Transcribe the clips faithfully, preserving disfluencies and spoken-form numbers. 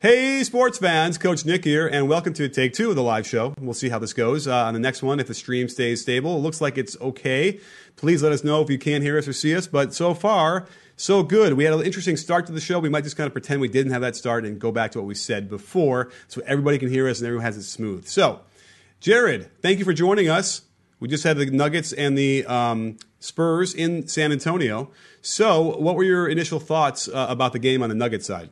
Hey, sports fans. Coach Nick here, and welcome to Take Two of the live show. We'll see how this goes. Uh, on the next one, if the stream stays stable, it looks like it's okay. Please let us know if you can't hear us or see us. But so far, so good. We had an interesting start to the show. We might just kind of pretend we didn't have that start and go back to what we said before so everybody can hear us and everyone has it smooth. So, Jared, thank you for joining us. We just had the Nuggets and the um, Spurs in San Antonio. So, what were your initial thoughts uh, about the game on the Nuggets side?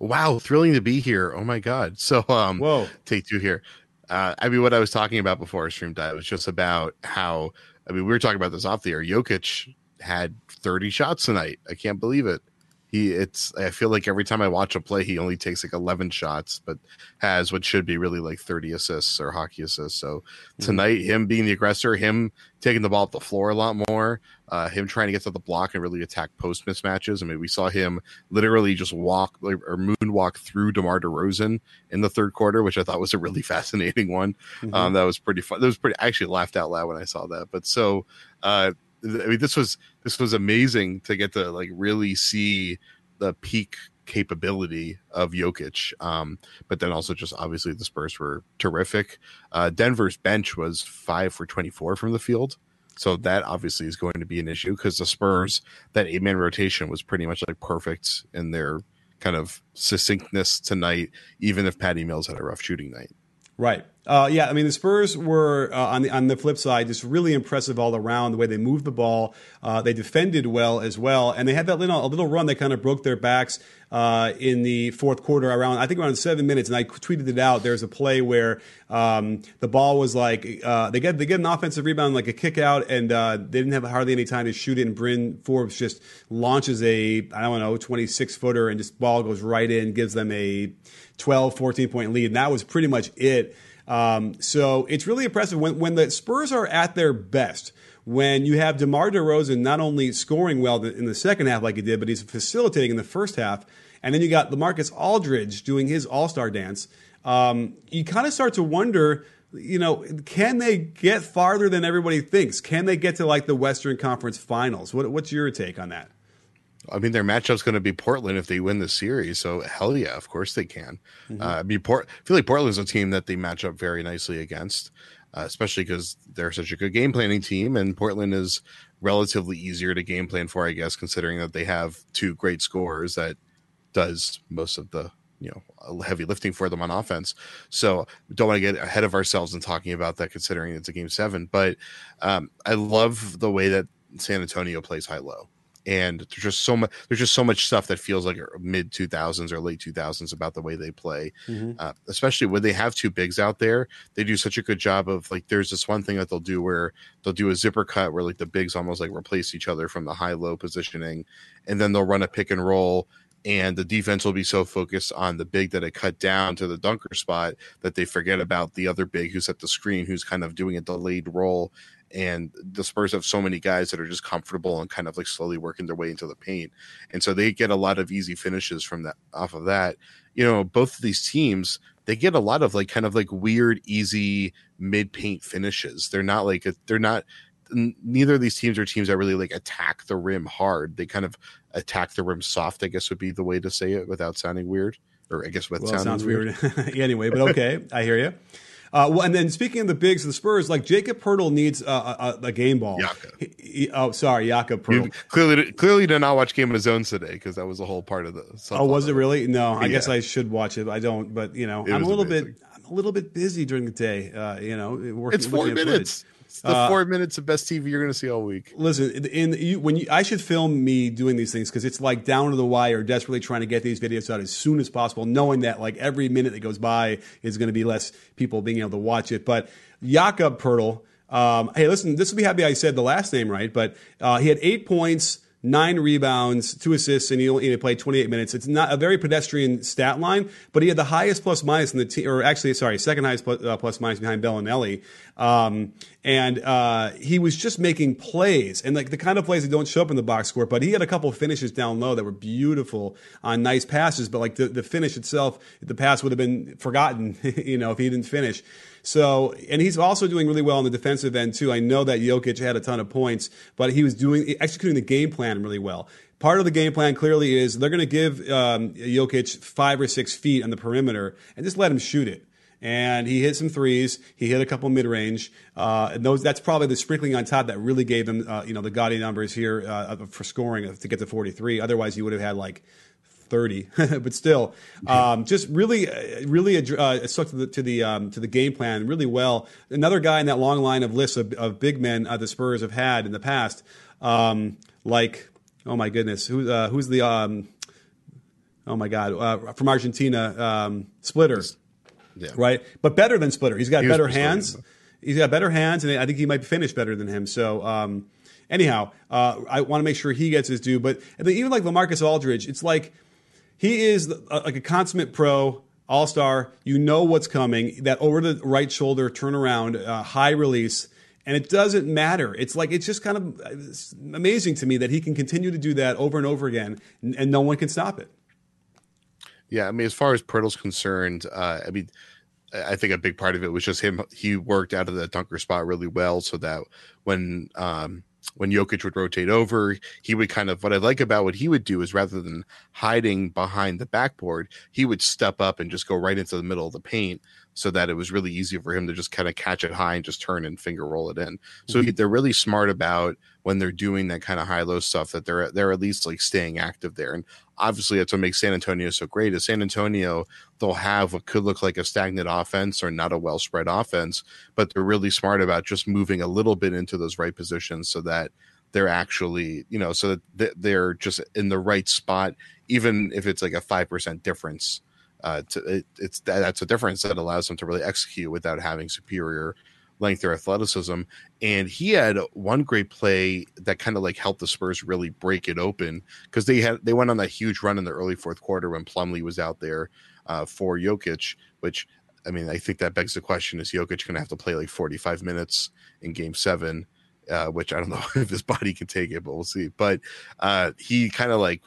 Wow, thrilling to be here. Oh my God. So, um, Whoa. Take two here. Uh, I mean, what I was talking about before our stream died was just about how, I mean, we were talking about this off the air. Jokic had thirty shots tonight. I can't believe it. He, it's, I feel like every time I watch a play, he only takes like eleven shots, but has what should be really like thirty assists or hockey assists. So tonight, mm-hmm. him being the aggressor, him taking the ball up the floor a lot more, uh, him trying to get to the block and really attack post mismatches. I mean, we saw him literally just walk like, or moonwalk through DeMar DeRozan in the third quarter, which I thought was a really fascinating one. Mm-hmm. Um, that was pretty fun. That was pretty, I actually laughed out loud when I saw that. But so, uh, I mean, this was this was amazing to get to like really see the peak capability of Jokic, um, but then also just obviously the Spurs were terrific. Uh, Denver's bench was five for twenty-four from the field, so that obviously is going to be an issue because the Spurs, that eight-man rotation was pretty much like perfect in their kind of succinctness tonight, even if Patty Mills had a rough shooting night. Right. Uh, yeah, I mean, the Spurs were, uh, on the on the flip side, just really impressive all around, the way they moved the ball. Uh, they defended well as well. And they had that little, a little run that kind of broke their backs uh, in the fourth quarter around, I think around seven minutes. And I tweeted it out. There's a play where um, the ball was like, uh, they get they get an offensive rebound, like a kick out, and uh, they didn't have hardly any time to shoot it. And Bryn Forbes just launches a, I don't know, twenty-six footer, and just ball goes right in, gives them a twelve, fourteen point lead. And that was pretty much it. Um, so it's really impressive when, when the Spurs are at their best, when you have DeMar DeRozan not only scoring well in the second half like he did, but he's facilitating in the first half. And then you got LaMarcus Aldridge doing his all-star dance. Um, you kind of start to wonder, you know, can they get farther than everybody thinks? Can they get to like the Western Conference Finals? What, what's your take on that? I mean, their matchup's going to be Portland if they win the series. So, hell yeah, of course they can. Mm-hmm. Uh, I mean, Port- I feel like Portland's a team that they match up very nicely against, uh, especially because they're such a good game planning team. And Portland is relatively easier to game plan for, I guess, considering that they have two great scorers that does most of the, you know, heavy lifting for them on offense. So don't want to get ahead of ourselves in talking about that, considering it's a game seven. But um, I love the way that San Antonio plays high-low. And there's just so much. There's just so much stuff that feels like mid two thousands or late two thousands about the way they play, mm-hmm. uh, especially when they have two bigs out there. They do such a good job of like. There's this one thing that they'll do where they'll do a zipper cut where like the bigs almost like replace each other from the high low positioning, and then they'll run a pick and roll. And the defense will be so focused on the big that it cut down to the dunker spot that they forget about the other big who's at the screen, who's kind of doing a delayed roll. And the Spurs have so many guys that are just comfortable and kind of like slowly working their way into the paint. And so they get a lot of easy finishes from that off of that. You know, both of these teams, they get a lot of like kind of like weird, easy mid paint finishes. They're not like, a, they're not, neither of these teams are teams that really like attack the rim hard. They kind of attack the rim soft, I guess would be the way to say it without sounding weird, or I guess without well, sounding sounds weird. weird. Anyway, but okay, I hear you. Uh, well, and then speaking of the bigs of the Spurs, like Jakob Poeltl needs a, a, a game ball. He, he, oh, sorry, Jakob Poeltl. You clearly, clearly did not watch Game of the Zones today because that was a whole part of the. Oh, was it really? No, I yeah. guess I should watch it. I don't, but you know, it I'm a little amazing. bit, I'm a little bit busy during the day. Uh, you know, working. It's four minutes. It's the uh, four minutes of best T V you're going to see all week. Listen, in you, when you, I should film me doing these things because it's like down to the wire, desperately trying to get these videos out as soon as possible, knowing that like every minute that goes by is going to be less people being able to watch it. But Jakob Poeltl, um, hey, listen, this will be happy I said the last name right, but uh, he had eight points, nine rebounds, two assists, and he only played twenty-eight minutes. It's not a very pedestrian stat line, but he had the highest plus minus in the team, or actually, sorry, second highest plus, uh, plus minus behind Bellinelli. Um, and uh, he was just making plays, and like the kind of plays that don't show up in the box score, but he had a couple of finishes down low that were beautiful on nice passes, but like the, the finish itself, the pass would have been forgotten, you know, if he didn't finish. So, and he's also doing really well on the defensive end too. I know that Jokic had a ton of points, but he was doing executing the game plan really well. Part of the game plan clearly is they're going to give um, Jokic five or six feet on the perimeter and just let him shoot it. And he hit some threes. He hit a couple mid-range. Uh, and those, that's probably the sprinkling on top that really gave him, uh, you know, the gaudy numbers here uh, for scoring to get to forty-three. Otherwise, he would have had like thirty. But still, um, just really, really uh, stuck to the to the, um, to the game plan really well. Another guy in that long line of lists of, of big men uh, the Spurs have had in the past, um, like, oh my goodness, who, uh, who's the, um, oh my God, uh, from Argentina, um, Splitter. Yeah. Right, but better than Splitter. He's got he better hands. Him. He's got better hands, and I think he might finish better than him. So, um, anyhow, uh, I want to make sure he gets his due. But even like LaMarcus Aldridge, it's like he is a, like a consummate pro, all-star. You know what's coming. That over the right shoulder turnaround, uh, high release. And it doesn't matter. It's like it's just kind of amazing to me that he can continue to do that over and over again, and, and no one can stop it. Yeah, I mean, as far as Poeltl's concerned, uh, I mean, I think a big part of it was just him. He worked out of the dunker spot really well, so that when um, when Jokic would rotate over, he would kind of, what I like about what he would do is rather than hiding behind the backboard, he would step up and just go right into the middle of the paint, so that it was really easy for him to just kind of catch it high and just turn and finger roll it in. So mm-hmm. they're really smart about when they're doing that kind of high-low stuff, that they're they're at least like staying active there. And obviously that's what makes San Antonio so great. Is San Antonio, they'll have what could look like a stagnant offense or not a well-spread offense, but they're really smart about just moving a little bit into those right positions so that they're actually, you know, so that they're just in the right spot, even if it's like a five percent difference. Uh, to, it, it's that's a difference that allows them to really execute without having superior length or athleticism. And he had one great play that kind of like helped the Spurs really break it open, because they had they went on that huge run in the early fourth quarter when Plumlee was out there uh, for Jokic, which, I mean, I think that begs the question, is Jokic going to have to play like forty-five minutes in game seven, uh, which I don't know if his body can take it, but we'll see. But uh, he kind of like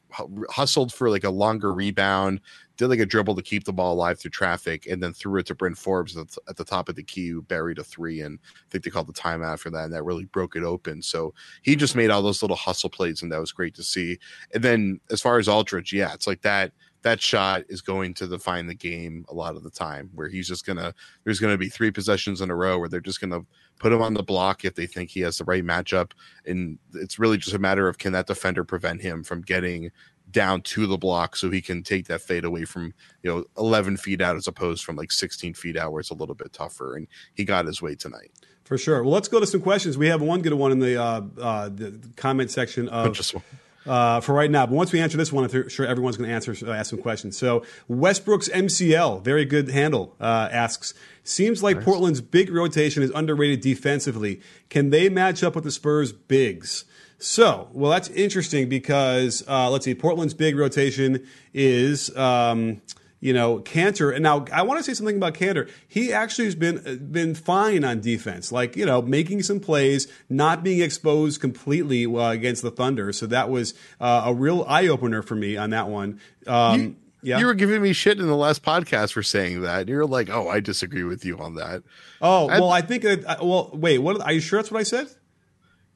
hustled for like a longer rebound, did like a dribble to keep the ball alive through traffic, and then threw it to Bryn Forbes at the, at the top of the key, who buried a three, and I think they called the timeout for that, and that really broke it open. So he just made all those little hustle plays, and that was great to see. And then as far as Aldridge, yeah, it's like that that shot is going to define the game a lot of the time, where he's just gonna there's gonna be three possessions in a row where they're just gonna put him on the block if they think he has the right matchup, and it's really just a matter of, can that defender prevent him from getting down to the block so he can take that fade away from, you know, eleven feet out as opposed from like sixteen feet out, where it's a little bit tougher. And he got his way tonight. For sure. Well, let's go to some questions. We have one good one in the uh, uh, the comment section of just one. Uh, for right now. But once we answer this one, I'm sure everyone's going to answer uh, ask some questions. So Westbrook's M C L, very good handle, uh, asks, seems like nice. Portland's big rotation is underrated defensively. Can they match up with the Spurs' bigs? So, well, that's interesting because, uh, let's see, Portland's big rotation is, um, you know, Kanter. And now I want to say something about Kanter. He actually has been been fine on defense, like, you know, making some plays, not being exposed completely uh, against the Thunder. So that was uh, a real eye-opener for me on that one. Um, you, yeah. you were giving me shit in the last podcast for saying that. You were like, oh, I disagree with you on that. Oh, I, well, I think – well, wait, what? Are you sure that's what I said?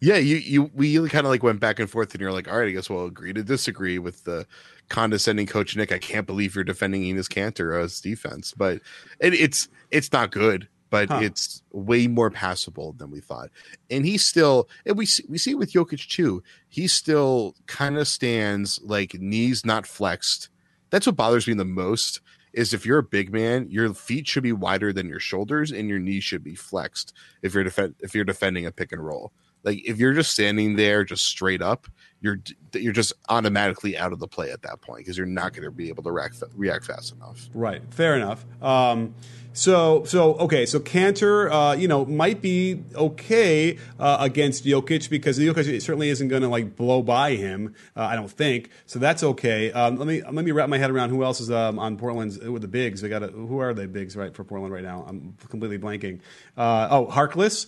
Yeah, you you we kind of like went back and forth, and you're like, all right, I guess we'll agree to disagree with the condescending Coach Nick. I can't believe you're defending Enes Kanter as defense, but it, it's it's not good, but huh. it's way more passable than we thought. And he's still, and we see, we see it with Jokic too. He still kind of stands like knees not flexed. That's what bothers me the most. Is if you're a big man, your feet should be wider than your shoulders, and your knees should be flexed if you're def- if you're defending a pick and roll. Like, if you're just standing there just straight up, you're you're just automatically out of the play at that point because you're not going to be able to react, react fast enough. Right. Fair enough. Um, so, so okay, so Kanter, uh, you know, might be okay uh, against Jokic because Jokic certainly isn't going to, like, blow by him, uh, I don't think. So that's okay. Um, let me let me wrap my head around who else is um, on Portland's with the bigs. They got a, who are they bigs right for Portland right now? I'm completely blanking. Uh, oh, Harkless.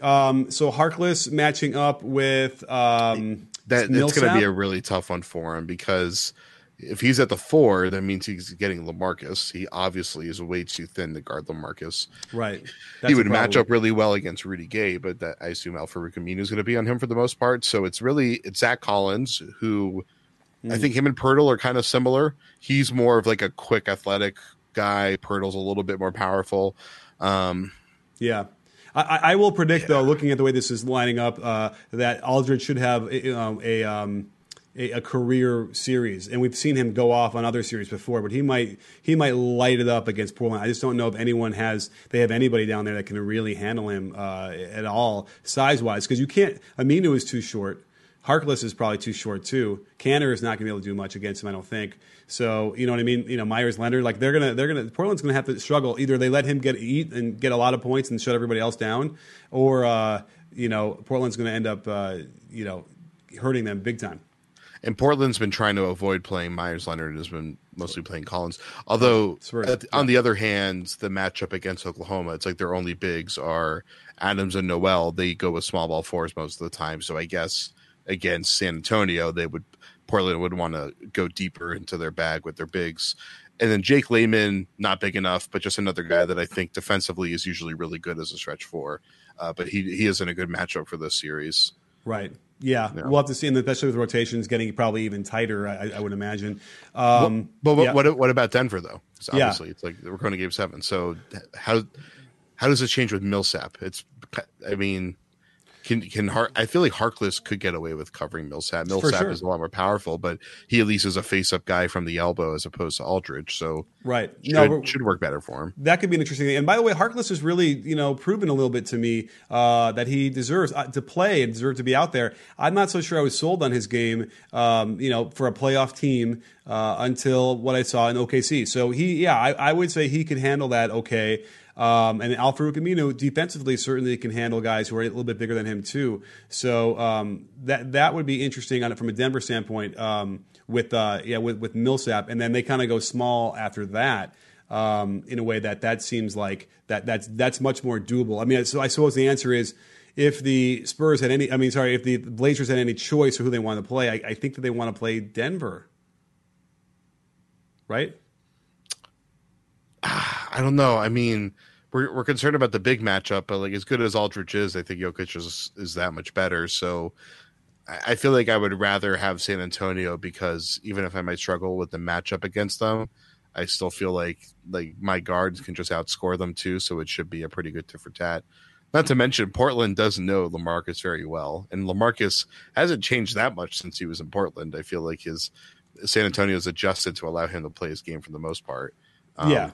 Um, so Harkless matching up with um, that, that's going to be a really tough one for him because if he's at the four, that means he's getting LaMarcus. He obviously is way too thin to guard LaMarcus. Right. That's he would match up really well against Rudy Gay, but that, I assume Al-Farouq Aminu is going to be on him for the most part. So it's really it's Zach Collins who mm. I think him and Poeltl are kind of similar. He's more of like a quick athletic guy. Poeltl's a little bit more powerful. Um, yeah. I, I will predict, yeah. though, looking at the way this is lining up, uh, that Aldridge should have a a, um, a a career series, and we've seen him go off on other series before. But he might he might light it up against Portland. I just don't know if anyone has they have anybody down there that can really handle him uh, at all size wise, because you can't. Aminu is too short. Harkless is probably too short too. Kanter is not going to be able to do much against him, I don't think. So you know what I mean. You know, Myers, Leonard, like they're gonna, they're gonna. Portland's gonna have to struggle. Either they let him get eat and get a lot of points and shut everybody else down, or uh, you know, Portland's gonna end up, uh, you know, hurting them big time. And Portland's been trying to avoid playing Myers Leonard, has been mostly playing Collins. Although, right. at, on the other hand, the matchup against Oklahoma, it's like their only bigs are Adams and Noel. They go with small ball fours most of the time. So I guess against San Antonio, they would Portland would want to go deeper into their bag with their bigs. And then Jake Layman, not big enough, but just another guy that I think defensively is usually really good as a stretch four. Uh, but he he isn't a good matchup for this series. Right. Yeah, yeah, we'll have to see, and especially with rotations getting probably even tighter, I, I would imagine. Um, but what, yeah. what what about Denver though? Because obviously, yeah. it's like we're going to Game Seven. So how how does it change with Millsap? It's I mean, can can Har- I feel like Harkless could get away with covering Millsap. Millsap sure. is a lot more powerful, but he at least is a face-up guy from the elbow as opposed to Aldridge. So right, should, no, should work better for him. That could be an interesting thing. And by the way, Harkless has really you know proven a little bit to me uh, that he deserves uh, to play and deserves to be out there. I'm not so sure I was sold on his game, um, you know, for a playoff team uh, until what I saw in O K C. So he, yeah, I, I would say he could handle that okay. Um, and Al-Farouq Aminu defensively certainly can handle guys who are a little bit bigger than him too. So um, that that would be interesting on it from a Denver standpoint um, with uh, yeah with, with Millsap, and then they kind of go small after that um, in a way that that seems like that that's that's much more doable. I mean, so I suppose the answer is if the Spurs had any, I mean, sorry, if the Blazers had any choice for who they want to play, I, I think that they want to play Denver, right? I don't know. I mean, we're we're concerned about the big matchup, but like as good as Aldridge is, I think Jokic is is that much better. So I, I feel like I would rather have San Antonio because even if I might struggle with the matchup against them, I still feel like like my guards can just outscore them too. So it should be a pretty good tit for tat. Not to mention Portland doesn't know LaMarcus very well, and LaMarcus hasn't changed that much since he was in Portland. I feel like his San Antonio's adjusted to allow him to play his game for the most part. Um, yeah.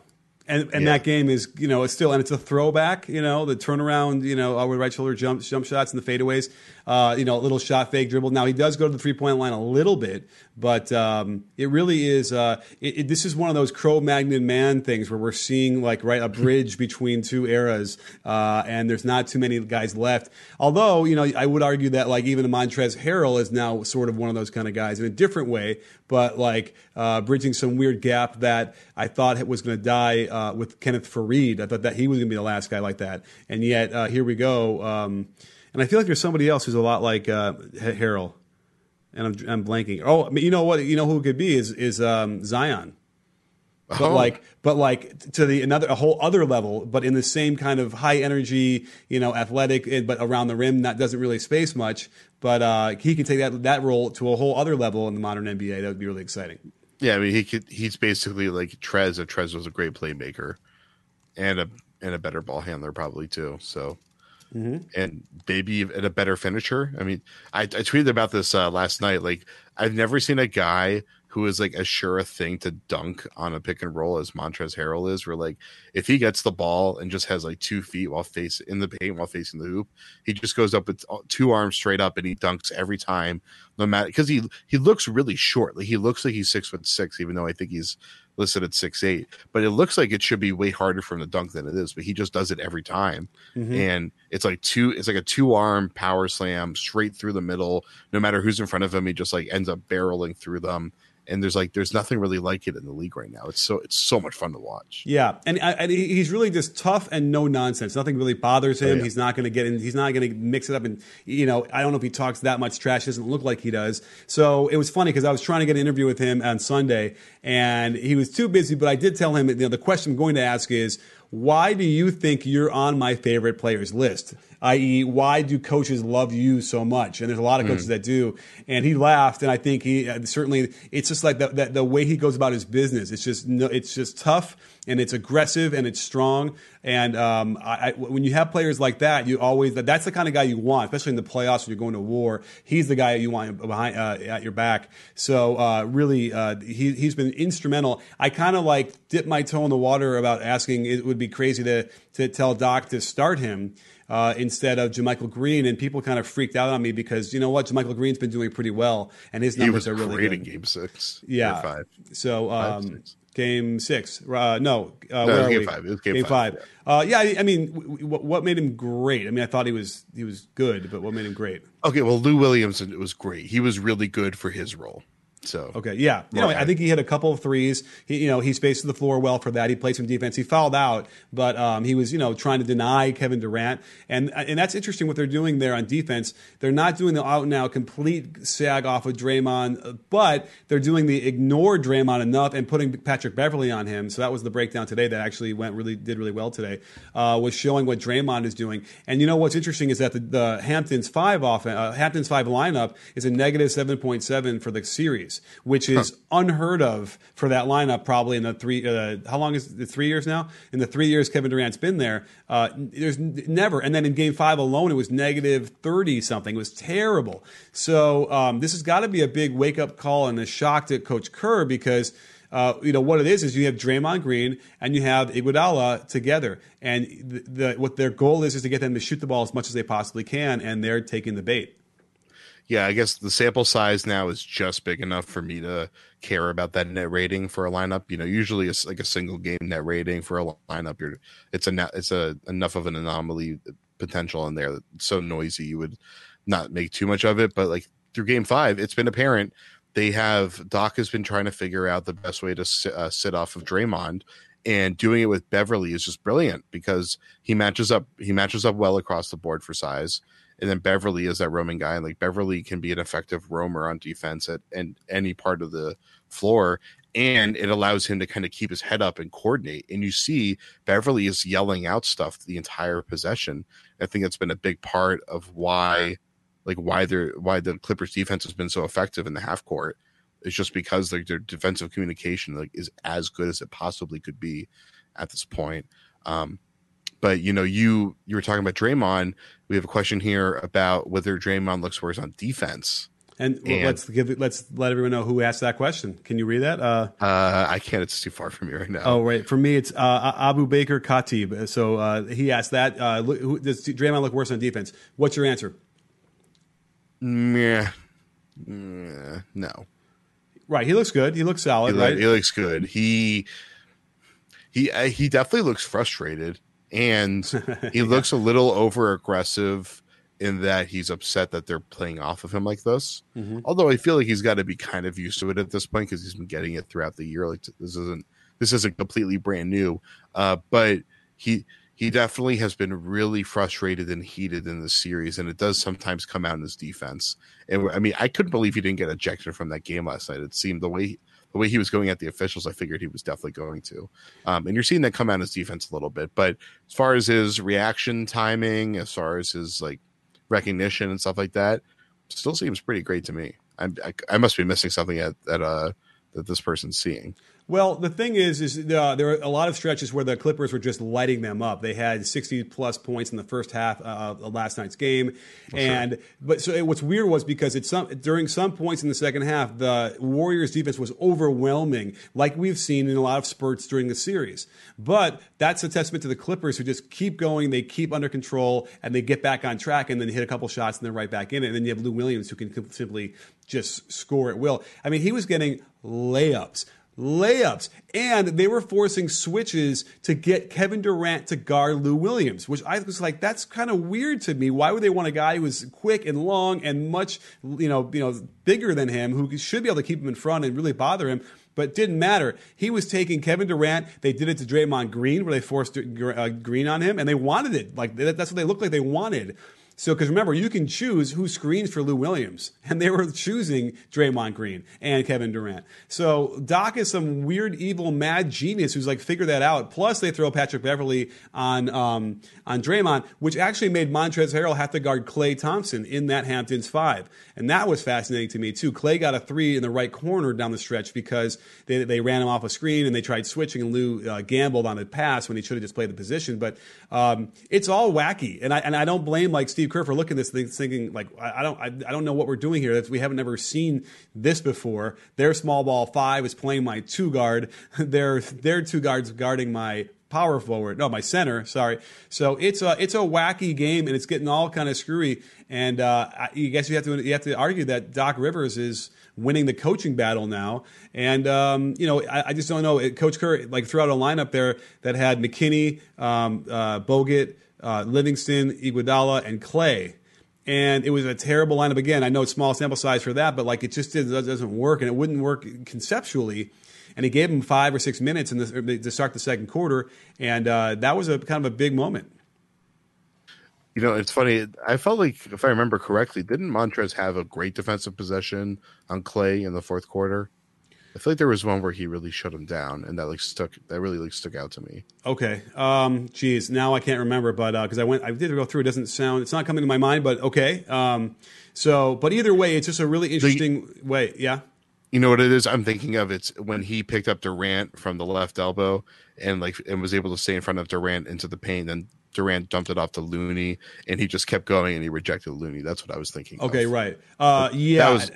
And and yeah. that game is, you know, it's still, and it's a throwback, you know, the turnaround, you know, with right shoulder jump, jump shots and the fadeaways, uh, you know, a little shot fake dribble. Now, he does go to the three-point line a little bit, but um, it really is, uh, it, it, this is one of those Cro-Magnon man things where we're seeing, like, right, a bridge between two eras, uh, and there's not too many guys left. Although, you know, I would argue that, like, even Montrezl Harrell is now sort of one of those kind of guys in a different way, but, like, uh, bridging some weird gap that I thought was going to die Uh, with Kenneth Faried. I thought that he was going to be the last guy like that. And yet, uh, here we go. Um, and I feel like there's somebody else who's a lot like uh, Harrell. And I'm, I'm blanking. Oh, I mean, you know what? You know who it could be is is um, Zion. But oh. like, but like to the another a whole other level, but in the same kind of high energy, you know, athletic, but around the rim, that doesn't really space much. But uh, he can take that that role to a whole other level in the modern N B A. That would be really exciting. Yeah, I mean, he could, he's basically like Trez. If Trez was a great playmaker and a and a better ball handler, probably too. So, mm-hmm. and maybe and a better finisher. I mean, I, I tweeted about this uh, last night. Like, I've never seen a guy who is like a sure thing to dunk on a pick and roll as Montrezl Harrell is, where like if he gets the ball and just has like two feet while face in the paint while facing the hoop, he just goes up with two arms straight up and he dunks every time, no matter, because he he looks really short. Like he looks like he's six foot six, even though I think he's listed at six eight. But it looks like it should be way harder for him to dunk than it is. But he just does it every time, mm-hmm. and it's like two. It's like a two arm power slam straight through the middle. No matter who's in front of him, he just like ends up barreling through them. And there's like there's nothing really like it in the league right now. It's so it's so much fun to watch. Yeah, and, and he's really just tough and no nonsense. Nothing really bothers him. Oh, yeah. He's not going to get in. He's not going to mix it up. And you know, I don't know if he talks that much trash. It doesn't look like he does. So it was funny because I was trying to get an interview with him on Sunday, and he was too busy. But I did tell him, you know, the question I'm going to ask is, why do you think you're on my favorite players list? that is, why do coaches love you so much? And there's a lot of coaches mm. that do. And he laughed, and I think he uh, certainly. It's just like the, the the way he goes about his business. It's just no, it's just tough, and it's aggressive, and it's strong. And um, I, I, when you have players like that, you always that's the kind of guy you want, especially in the playoffs when you're going to war. He's the guy you want behind uh, at your back. So uh, really, uh, he he's been instrumental. I kind of like dip my toe in the water about asking. It would be crazy to to tell Doc to start him uh, instead of JaMychal Green, and people kind of freaked out on me because you know what, JaMychal Green's been doing pretty well, and his numbers are really great good. In game six, yeah, five. So um, five, six. game six, uh, no, uh, no where it was are game we? Five. It was game, game five. five. Yeah, uh, yeah I, I mean, w- w- what made him great? I mean, I thought he was he was good, but what made him great? Okay, well, Lou Williams was great. He was really good for his role. So okay, yeah, you know, I think he hit a couple of threes. He, you know, he spaced the floor well for that. He played some defense. He fouled out, but um, he was, you know, trying to deny Kevin Durant, and and that's interesting what they're doing there on defense. They're not doing the out and out complete sag off of Draymond, but they're doing the ignore Draymond enough and putting Patrick Beverley on him. So that was the breakdown today that actually went really did really well today. Uh, was showing what Draymond is doing, and you know what's interesting is that the, the Hamptons five off uh, Hamptons five lineup is a negative seven point seven for the series, which is huh. unheard of for that lineup. Probably in the three, uh, how long is it? Three years now? In the three years Kevin Durant's been there, uh, there's never. And then in Game Five alone, it was negative thirty something. It was terrible. So um, this has got to be a big wake up call and a shock to Coach Kerr because. Uh, you know, what it is is you have Draymond Green and you have Iguodala together. And the, the, what their goal is is to get them to shoot the ball as much as they possibly can. And they're taking the bait. Yeah, I guess the sample size now is just big enough for me to care about that net rating for a lineup. You know, usually it's like a single game net rating for a lineup. You're, it's a it's a enough of an anomaly potential in there that it's so noisy you would not make too much of it. But like through game five, it's been apparent they have Doc has been trying to figure out the best way to sit, uh, sit off of Draymond, and doing it with Beverley is just brilliant because he matches up he matches up well across the board for size. And then Beverley is that roaming guy. Like Beverley can be an effective roamer on defense at and any part of the floor. And it allows him to kind of keep his head up and coordinate. And you see Beverley is yelling out stuff the entire possession. I think that's been a big part of why, like why they're why the Clippers defense has been so effective in the half court. It's just because like their defensive communication like is as good as it possibly could be at this point. Um, But, you know, you you were talking about Draymond. We have a question here about whether Draymond looks worse on defense. And, and let's give let's let everyone know who asked that question. Can you read that? Uh, uh, I can't. It's too far from me right now. Oh, right. For me, it's uh, Abu Baker Khatib. So uh, he asked that. Uh, who, does Draymond look worse on defense? What's your answer? Meh. Meh. No. Right. He looks good. He looks solid. He, right? He looks good. He, he, uh, he definitely looks frustrated. And he looks yeah. a little over aggressive in that he's upset that they're playing off of him like this. Mm-hmm. Although I feel like he's got to be kind of used to it at this point because he's been getting it throughout the year. Like this isn't this isn't completely brand new. Uh, but he he definitely has been really frustrated and heated in this series, and it does sometimes come out in his defense. And I mean, I couldn't believe he didn't get ejected from that game last night. It seemed the way. He, The way he was going at the officials, I figured he was definitely going to. Um, and you're seeing that come out in his defense a little bit. But as far as his reaction timing, as far as his like recognition and stuff like that, still seems pretty great to me. I'm, I, I must be missing something at, at uh, that this person's seeing? Well, the thing is, is uh, there were a lot of stretches where the Clippers were just lighting them up. They had sixty plus points in the first half uh, of last night's game, well, and sure. but so it, what's weird was because it's some during some points in the second half, the Warriors' defense was overwhelming, like we've seen in a lot of spurts during the series. But that's a testament to the Clippers, who just keep going, they keep under control, and they get back on track, and then hit a couple shots, and they're right back in it. And then you have Lou Williams, who can simply just score at will. I mean, he was getting layups. Layups, and they were forcing switches to get Kevin Durant to guard Lou Williams, which I was like, that's kind of weird to me. Why would they want a guy who was quick and long and much, you know, you know, bigger than him, who should be able to keep him in front and really bother him? But it didn't matter. He was taking Kevin Durant. They did it to Draymond Green, where they forced uh, Green on him, and they wanted it. Like that's what they looked like they wanted. So, because remember, you can choose who screens for Lou Williams. And they were choosing Draymond Green and Kevin Durant. So, Doc is some weird, evil, mad genius who's like, figure that out. Plus, they throw Patrick Beverley on um, on Draymond, which actually made Montrezl Harrell have to guard Klay Thompson in that Hamptons five. And that was fascinating to me, too. Klay got a three in the right corner down the stretch because they, they ran him off a screen and they tried switching, and Lou uh, gambled on the pass when he should have just played the position. But um, it's all wacky. And I, and I don't blame, like, Steve Kerr for looking at this thing thinking like, I don't I, I don't know what we're doing here. That's, we haven't ever seen this before. Their small ball five is playing my two guard. their their two guards guarding my power forward. No, my center. Sorry. So it's a it's a wacky game, and it's getting all kind of screwy. And uh, I you guess you have to you have to argue that Doc Rivers is winning the coaching battle now. And um, you know, I, I just don't know. Coach Kerr like threw out a lineup there that had McKinney, um, uh, Bogut, Uh, Livingston, Iguodala, and Klay. And it was a terrible lineup again. I know it's small sample size for that, but like it just did, it doesn't work, and it wouldn't work conceptually. And he gave him five or six minutes in the, to start the second quarter, and uh, that was a kind of a big moment. You know, it's funny. I felt like, if I remember correctly, didn't Montrez have a great defensive possession on Klay in the fourth quarter? I feel like there was one where he really shut him down, and that like stuck. That really like stuck out to me. Okay, um, geez, now I can't remember, but because uh, I went, I did go through. It doesn't sound. It's not coming to my mind, but okay. Um, so, but either way, it's just a really interesting the, way. Yeah, you know what it is. I'm thinking of it's when he picked up Durant from the left elbow and like and was able to stay in front of Durant into the paint, and Durant dumped it off to Looney, and he just kept going, and he rejected Looney. That's what I was thinking. Okay, of. right. Uh, yeah. That was,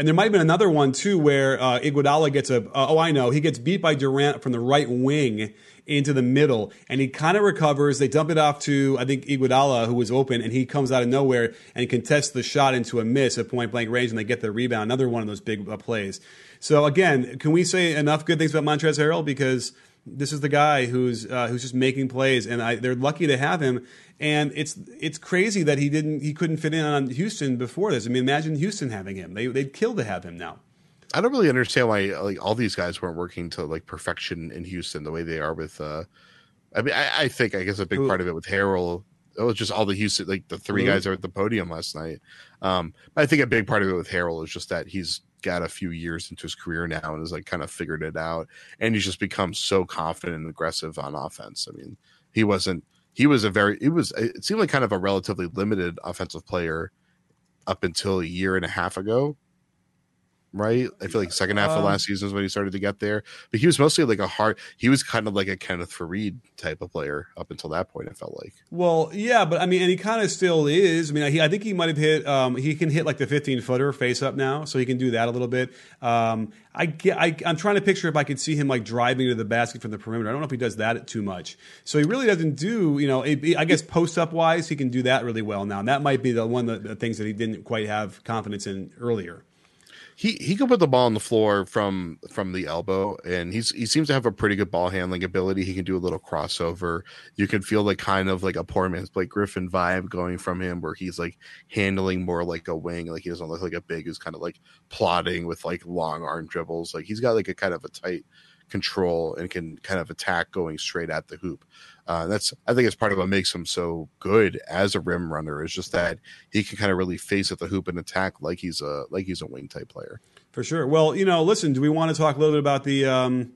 And there might have been another one, too, where uh, Iguodala gets a uh, – oh, I know. He gets beat by Durant from the right wing into the middle, and he kind of recovers. They dump it off to, I think, Iguodala, who was open, and he comes out of nowhere and contests the shot into a miss at point-blank range, and they get the rebound. Another one of those big uh, plays. So, again, can we say enough good things about Montrezl Harrell? Because – this is the guy who's uh, who's just making plays, and I, they're lucky to have him. And it's it's crazy that he didn't he couldn't fit in on Houston before this. I mean, imagine Houston having him; they they'd kill to have him now. I don't really understand why like all these guys weren't working to like perfection in Houston the way they are with. Uh, I mean, I, I think I guess a big Ooh. part of it with Harrell. It was just all the Houston, like the three Ooh. guys that were at the podium last night. Um, I think a big part of it with Harrell is just that he's got a few years into his career now and has like kind of figured it out, and he's just become so confident and aggressive on offense. I mean, he wasn't he was a very it was it seemed like kind of a relatively limited offensive player up until a year and a half ago, right? I feel like second half um, of last season is when he started to get there, but he was mostly like a hard he was kind of like a Kenneth Faried type of player up until that point, it felt like. Well, yeah, but I mean, and he kind of still is. I mean, he, I think he might have hit um he can hit like the fifteen footer face up now, so he can do that a little bit. um I get I, I'm trying to picture if I could see him like driving to the basket from the perimeter. I don't know if he does that too much, so he really doesn't do, you know, it, I guess post up wise he can do that really well now, and that might be the one of the things that he didn't quite have confidence in earlier. He he can put the ball on the floor from from the elbow, and he's he seems to have a pretty good ball handling ability. He can do a little crossover. You can feel like kind of like a poor man's Blake Griffin vibe going from him, where he's like handling more like a wing, like he doesn't look like a big who's kind of like plodding with like long arm dribbles. Like he's got like a kind of a tight control and can kind of attack going straight at the hoop. Uh, that's I think it's part of what makes him so good as a rim runner, is just that he can kind of really face at the hoop and attack like he's a like he's a wing type player. For sure. Well, you know, listen, do we want to talk a little bit about the um,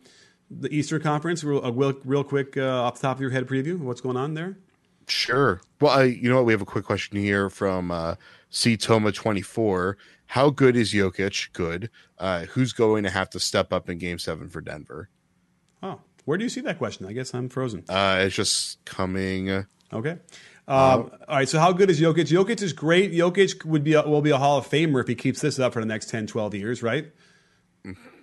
the Eastern Conference real, real, real quick uh, off the top of your head preview? What's going on there? Sure. Well, I, you know what? We have a quick question here from uh, C Toma twenty-four. How good is Jokic? Good. Uh, who's going to have to step up in Game Seven for Denver? Oh, where do you see that question? I guess I'm frozen. Uh, it's just coming. Okay. Um, uh, all right, so how good is Jokic? Jokic is great. Jokic would be a, will be a Hall of Famer if he keeps this up for the next ten, twelve years, right?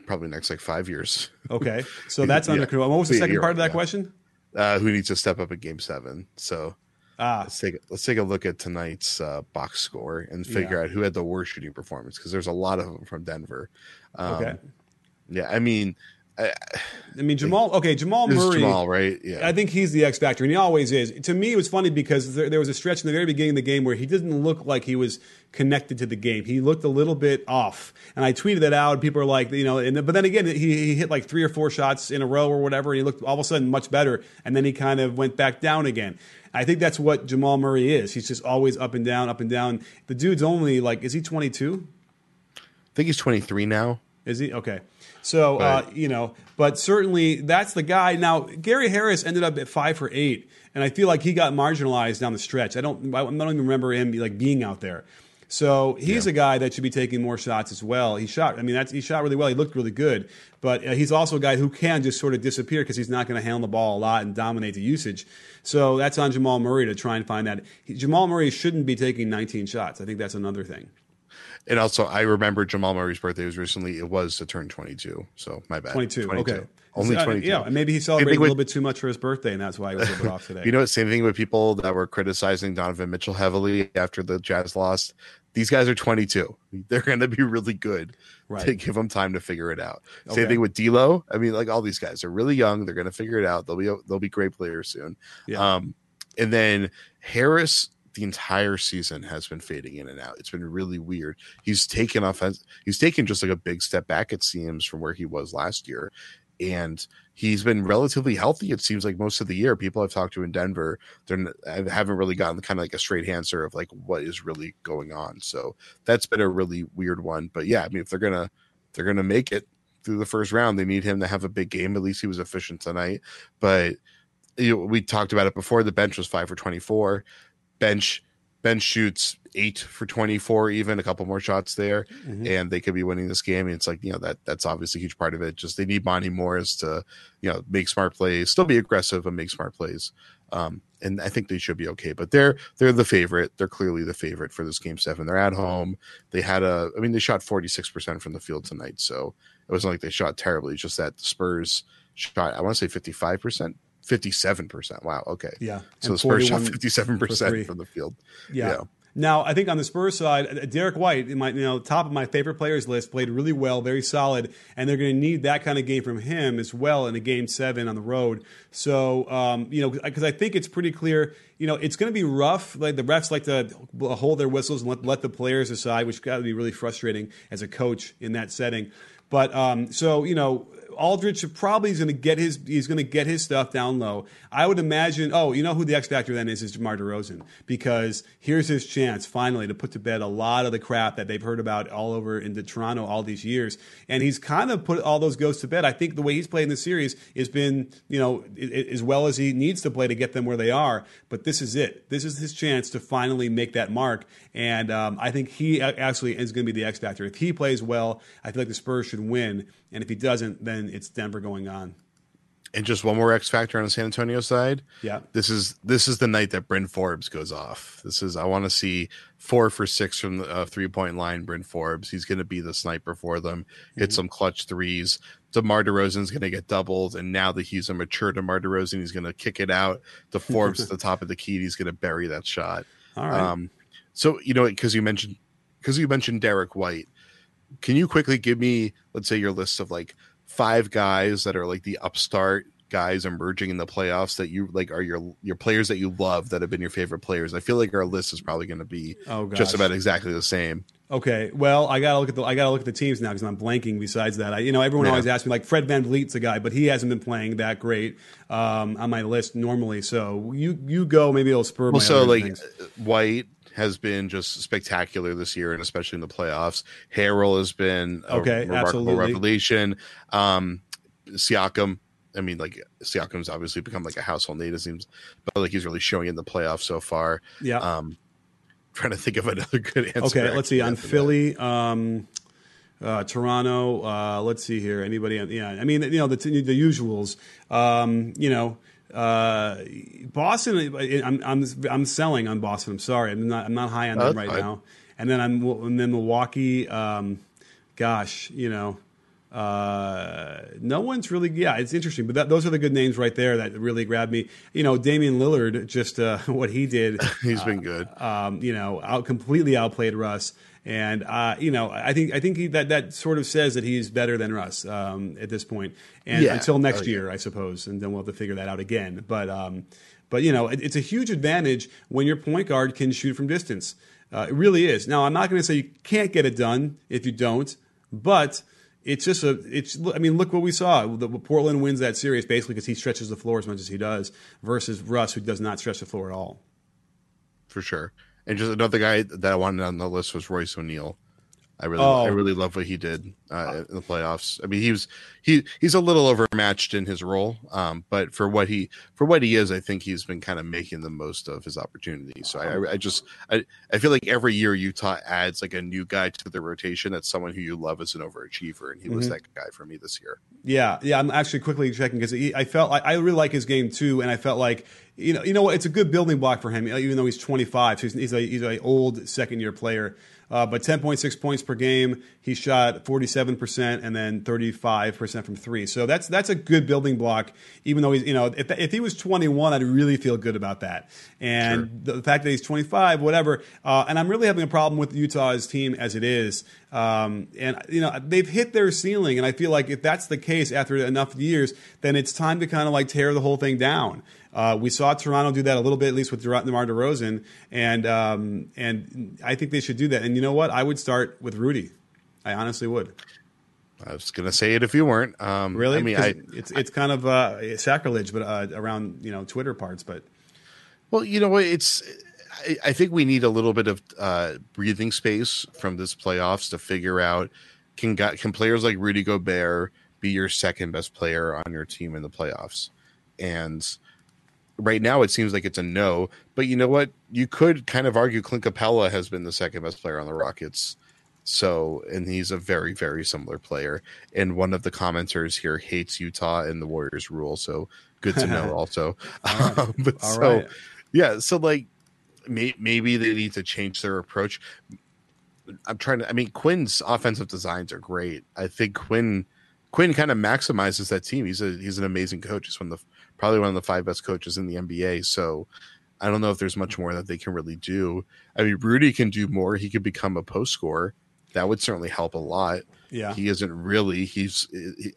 Probably next, like, five years. Okay, so that's yeah. under control. What was the yeah, second part right, of that yeah. question? Uh, who needs to step up at Game seven? So ah. let's, take, let's take a look at tonight's uh, box score and figure yeah. out who had the worst shooting performance, because there's a lot of them from Denver. Um, okay. Yeah, I mean... I, I mean, Jamal, okay, Jamal Murray. Jamal, right? Yeah. I think he's the X factor, and he always is. To me, it was funny because there, there was a stretch in the very beginning of the game where he didn't look like he was connected to the game. He looked a little bit off, and I tweeted that out. People are like, you know, and, but then again, he, he hit like three or four shots in a row or whatever, and he looked all of a sudden much better, and then he kind of went back down again. I think that's what Jamal Murray is. He's just always up and down, up and down. The dude's only like, is he twenty-two? I think he's twenty-three now. Is he? Okay. So, uh, you know, but certainly that's the guy. Now, Gary Harris ended up at five for eight, and I feel like he got marginalized down the stretch. I don't, I don't even remember him like being out there. So he's yeah. a guy that should be taking more shots as well. He shot, I mean, that's, he shot really well. He looked really good, but uh, he's also a guy who can just sort of disappear because he's not going to handle the ball a lot and dominate the usage. So that's on Jamal Murray to try and find that. He, Jamal Murray shouldn't be taking nineteen shots. I think that's another thing. And also, I remember Jamal Murray's birthday was recently. It was to turn twenty-two, so my bad. twenty-two, twenty-two. Okay. Only so, twenty-two. Yeah, and maybe he celebrated with, a little bit too much for his birthday, and that's why he was a little bit off today. You know, same thing with people that were criticizing Donovan Mitchell heavily after the Jazz lost. These guys are twenty-two. They're going to be really good. Right. To give them time to figure it out. Okay. Same thing with D'Lo. I mean, like, all these guys are really young. They're going to figure it out. They'll be they'll be great players soon. Yeah. Um, and then Harris. The entire season has been fading in and out. It's been really weird. He's taken offense. He's taken just like a big step back, it seems, from where he was last year. And he's been relatively healthy. It seems like most of the year. People I've talked to in Denver, they're I haven't really gotten kind of like a straight answer of like what is really going on. So that's been a really weird one. But yeah, I mean, if they're gonna if they're gonna make it through the first round, they need him to have a big game. At least he was efficient tonight. But you know, we talked about it before. The bench was five for twenty-four. Bench bench shoots eight for twenty-four, even a couple more shots there, mm-hmm. and they could be winning this game. And it's like, you know, that that's obviously a huge part of it. Just they need Monty Morris to, you know, make smart plays, still be aggressive and make smart plays. Um, and I think they should be okay. But they're they're the favorite. They're clearly the favorite for this game seven. They're at home. They had a I mean, they shot forty-six percent from the field tonight. So it wasn't like they shot terribly, just that the Spurs shot, I want to say fifty-five percent. fifty-seven percent. Wow. Okay. Yeah. So and the Spurs shot fifty-seven percent from the field. Yeah. yeah. Now, I think on the Spurs side, Derek White, in my, you know, top of my favorite players list, played really well, very solid, and they're going to need that kind of game from him as well in a game seven on the road. So, um, you know, because I think it's pretty clear, you know, it's going to be rough. Like the refs like to hold their whistles and let, let the players decide, which got to be really frustrating as a coach in that setting. But um, so, you know, Aldridge probably is going to get his he's going to get his stuff down low. I would imagine. Oh, you know who the X factor then is is DeMar DeRozan, because here's his chance finally to put to bed a lot of the crap that they've heard about all over into Toronto all these years, and he's kind of put all those ghosts to bed. I think the way he's played in the series has been, you know, it, it, as well as he needs to play to get them where they are. But this is it. This is his chance to finally make that mark, and um, I think he actually is going to be the X factor. If he plays well, I feel like the Spurs should win, and if he doesn't, then it's Denver going on. And just one more X factor on the San Antonio side. Yeah. This is this is the night that Bryn Forbes goes off. This is I want to see four for six from the uh, three-point line, Bryn Forbes. He's going to be the sniper for them. Mm-hmm. Hit some clutch threes. DeMar DeRozan's going to get doubled, and now that he's a mature DeMar DeRozan, he's going to kick it out to Forbes at the top of the key. He's going to bury that shot. All right. Um, so, you know, because you mentioned because you mentioned Derek White, can you quickly give me, let's say, your list of like five guys that are like the upstart guys emerging in the playoffs that you like are your your players that you love that have been your favorite players? I feel like our list is probably going to be oh, just about exactly the same. Okay, well, I gotta look at the I gotta look at the teams now because I'm blanking. Besides that, I you know everyone yeah. always asks me like Fred VanVleet's a guy, but he hasn't been playing that great um, on my list normally. So you you go, maybe it'll spur. Well, my so like things. White has been just spectacular this year, and especially in the playoffs. Harrell has been a okay, remarkable absolutely. revelation. Um, Siakam I mean, like Siakam's obviously become like a household name, it seems, but like he's really showing in the playoffs so far. Yeah. Um, trying to think of another good answer. Okay, let's see. On Philly, um, uh, Toronto, uh, let's see here. Anybody? On, yeah, I mean, you know, the the usuals. Um, you know, uh, Boston. I'm I'm I'm selling on Boston. I'm sorry, I'm not I'm not high on them right now. And then I'm and then Milwaukee. Um, gosh, you know. Uh, no one's really, yeah, it's interesting, but that, those are the good names right there that really grabbed me. You know, Damian Lillard, just uh, what he did, he's uh, been good. Um, you know, out completely outplayed Russ, and uh, you know, I think I think he, that that sort of says that he's better than Russ um, at this point, and yeah, until next year, good. I suppose, and then we'll have to figure that out again. But um, but you know, it, it's a huge advantage when your point guard can shoot from distance. Uh, it really is. Now, I'm not going to say you can't get it done if you don't, but It's just a, it's, I mean, look what we saw. The, Portland wins that series basically because he stretches the floor as much as he does versus Russ, who does not stretch the floor at all. For sure. And just another guy that I wanted on the list was Royce O'Neal. I really, oh. I really love what he did uh, in the playoffs. I mean, he was, he, he's a little overmatched in his role, um, but for what he, for what he is, I think he's been kind of making the most of his opportunities. So I, I just, I, I feel like every year Utah adds like a new guy to the rotation. That's someone who you love as an overachiever, and he mm-hmm. was that guy for me this year. Yeah, yeah. I'm actually quickly checking because I felt I, I really like his game too, and I felt like. You know, you know what? It's a good building block for him, even though he's twenty-five. So he's he's a, he's a old second year player. Uh, but ten point six points per game. He shot forty-seven percent and then thirty-five percent from three. So that's that's a good building block. Even though he's, you know, if if he was twenty-one, I'd really feel good about that. And sure. the fact that he's twenty-five, whatever. Uh, and I'm really having a problem with Utah's team as it is. Um, and you know, they've hit their ceiling. And I feel like if that's the case after enough years, then it's time to kind of like tear the whole thing down. Uh, we saw Toronto do that a little bit, at least with DeMar DeRozan, and um, and I think they should do that. And you know what? I would start with Rudy. I honestly would. I was going to say it if you weren't. Um, really? I mean, I, it's it's kind of uh, sacrilege, but uh, around you know Twitter parts, but well, you know what? It's I, I think we need a little bit of uh, breathing space from this playoffs to figure out can can players like Rudy Gobert be your second best player on your team in the playoffs, and right now, it seems like it's a no, but you know what? You could kind of argue Clint Capela has been the second best player on the Rockets. So, and he's a very, very similar player. And one of the commenters here hates Utah and the Warriors rule. So good to know also. All right. um, but All so, right. yeah. So like may, maybe they need to change their approach. I'm trying to, I mean, Quinn's offensive designs are great. I think Quinn, Quinn kind of maximizes that team. He's a, he's an amazing coach. He's one of the, probably one of the five best coaches in the N B A. So I don't know if there's much more that they can really do. I mean, Rudy can do more. He could become a post scorer. That would certainly help a lot. Yeah. He isn't really, he's,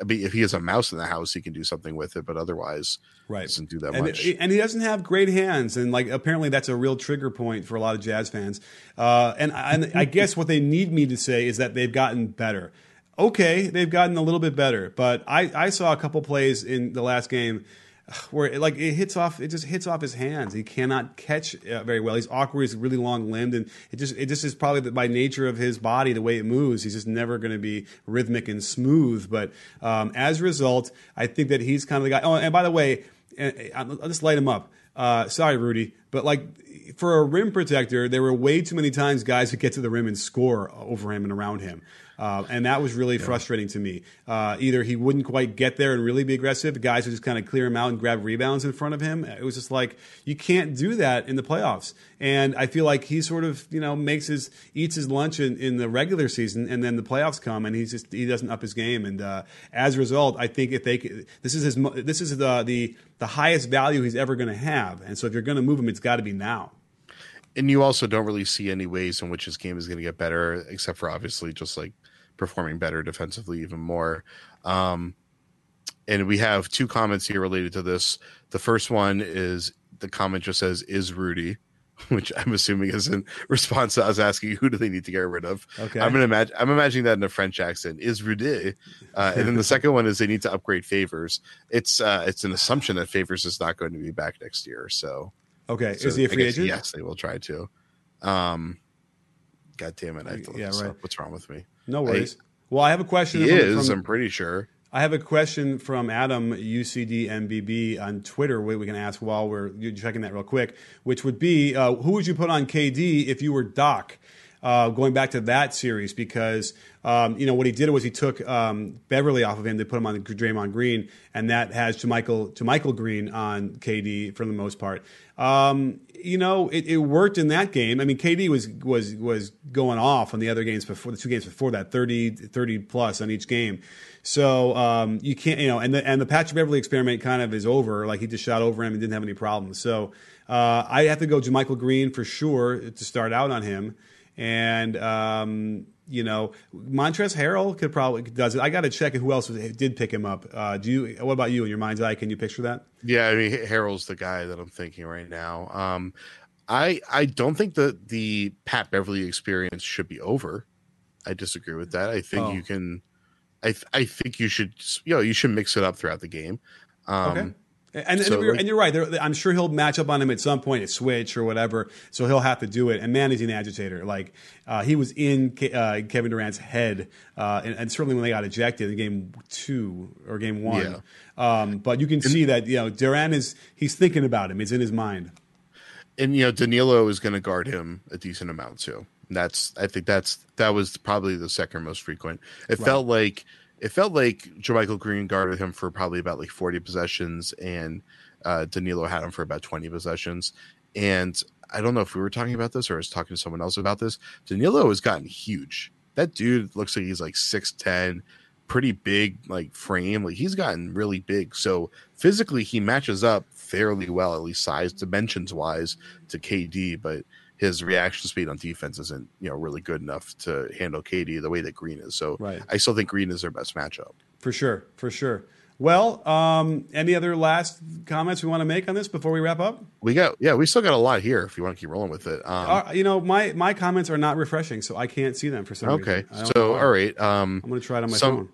I mean, if he has a mouse in the house, he can do something with it, but otherwise right. doesn't do that and much. It, and he doesn't have great hands. And like, apparently that's a real trigger point for a lot of Jazz fans. Uh, and I, I guess what they need me to say is that they've gotten better. Okay. They've gotten a little bit better, but I, I saw a couple plays in the last game where it, like it hits off, it just hits off his hands. He cannot catch uh, very well. He's awkward. He's really long limbed, and it just it just is probably the, by nature of his body, the way it moves. He's just never going to be rhythmic and smooth. But um, as a result, I think that he's kind of the guy. Oh, and by the way, I'll just light him up. Uh, sorry, Rudy, but like for a rim protector, there were way too many times guys would get to the rim and score over him and around him. Uh, and that was really yeah. frustrating to me. Uh, either he wouldn't quite get there and really be aggressive. Guys would just kind of clear him out and grab rebounds in front of him. It was just like, you can't do that in the playoffs. And I feel like he sort of, you know, makes his, eats his lunch in, in the regular season, and then the playoffs come and he's just, he doesn't up his game. And uh, as a result, I think if they, this is his, this is the, the, the highest value he's ever going to have. And so if you're going to move him, it's got to be now. And you also don't really see any ways in which his game is going to get better, except for obviously just like performing better defensively even more. Um, and we have two comments here related to this. The first one is the comment just says, is Rudy, which I'm assuming is in response to us asking who do they need to get rid of. Okay. I'm going to imagine, I'm imagining that in a French accent, is Rudy. Uh, and then the second one is they need to upgrade Favors. It's uh, it's an assumption that Favors is not going to be back next year. So. Okay, so is he a free guess, agent? Yes, they will try to. Um, God damn it! I have to look yeah, this right. up. What's wrong with me? No worries. I, well, I have a question. He from, is. From, I'm pretty sure. I have a question from Adam U C D M B B on Twitter. We, we can ask while we're checking that real quick, which would be, uh, who would you put on K D if you were Doc? Uh, going back to that series, because um, you know what he did was he took um, Beverley off of him. They put him on Draymond Green, and that has JaMychal JaMychal Green on K D for the most part. Um, you know, it, it worked in that game. I mean, K D was was was going off on the other games before the two games before that, thirty, thirty plus on each game. So um, you can't, you know, and the and the Patrick Beverley experiment kind of is over. Like, he just shot over him and didn't have any problems. So uh, I have to go JaMychal Green for sure to start out on him. And, um, you know, Montrezl Harrell could probably does it. I got to check who else did pick him up. Uh, do you? What about you in your mind's eye? Can you picture that? Yeah, I mean, Harrell's the guy that I'm thinking right now. Um, I I don't think that the Pat Beverley experience should be over. I disagree with that. I think oh. you can. I th- I think you should. You know, you should mix it up throughout the game. Um, okay. And, so, and, you're, and you're right. There, I'm sure he'll match up on him at some point at switch or whatever. So he'll have to do it. And man, is he an agitator. Like, uh, he was in Ke- uh, Kevin Durant's head. Uh, and, and certainly when they got ejected in game two or game one. Yeah. Um, but you can and, see that, you know, Durant is, he's thinking about him. It's in his mind. And, you know, Danilo is going to guard him a decent amount too. And that's, I think that's, that was probably the second most frequent. It right. felt like, It felt like JaMychal Green guarded him for probably about like forty possessions, and uh, Danilo had him for about twenty possessions. And I don't know if we were talking about this or I was talking to someone else about this. Danilo has gotten huge. That dude looks like he's like six ten, pretty big, like frame. Like, he's gotten really big. So physically, he matches up fairly well, at least size dimensions wise, to K D. But his reaction speed on defense isn't, you know, really good enough to handle K D the way that Green is. So right. I still think Green is their best matchup. For sure, for sure. Well, um, any other last comments we want to make on this before we wrap up? We got, yeah, we still got a lot here if you want to keep rolling with it. Um, uh, you know, my, my comments are not refreshing, so I can't see them for some okay. reason. Okay, so all right. Um, I'm going to try it on my some, phone.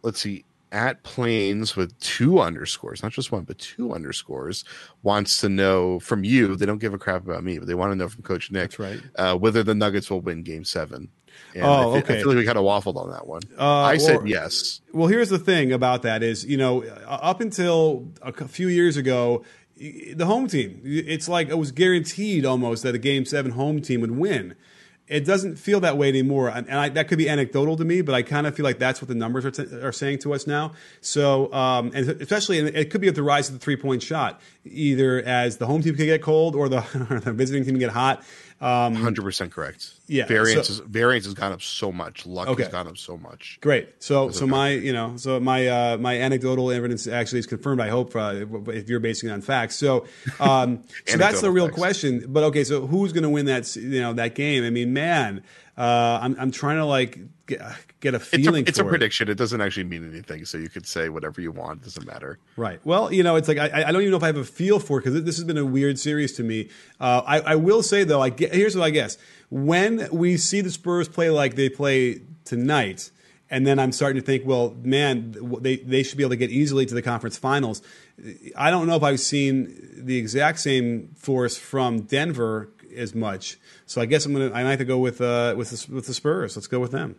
Let's see. At Plains with two underscores, not just one, but two underscores, wants to know from you. They don't give a crap about me, but they want to know from Coach Nick That's right. uh, whether the Nuggets will win Game Seven. And oh, I th- okay. I feel like we kind of waffled on that one. Uh, I said or, yes. Well, here's the thing about that is, you know, up until a few years ago, the home team, it's like it was guaranteed almost that a Game Seven home team would win. It doesn't feel that way anymore, and I, that could be anecdotal to me, but I kind of feel like that's what the numbers are t- are saying to us now. So, um, and especially, and it could be with the rise of the three point shot, either as the home team can get cold or the, or the visiting team can get hot. Um, one hundred percent correct. Yeah, variance so, is, variance has gone up so much. Luck okay. has gone up so much. Great. So, so my you know, so my uh, my anecdotal evidence actually is confirmed. I hope uh, if you're basing it on facts. So, um, so that's the real facts. question. But okay, so who's going to win that you know that game? I mean, man, uh, I'm I'm trying to like get, get a feeling. It's a, it's for a prediction. It. it doesn't actually mean anything. So you could say whatever you want. It doesn't matter. Right. Well, you know, it's like I I don't even know if I have a feel for it because this has been a weird series to me. Uh, I I will say though, I get, here's what I guess. When we see the Spurs play like they play tonight, and then I'm starting to think, well, man, they, they should be able to get easily to the conference finals. I don't know if I've seen the exact same force from Denver as much. So I guess I'm gonna I might have to go with uh with the, with the Spurs. Let's go with them.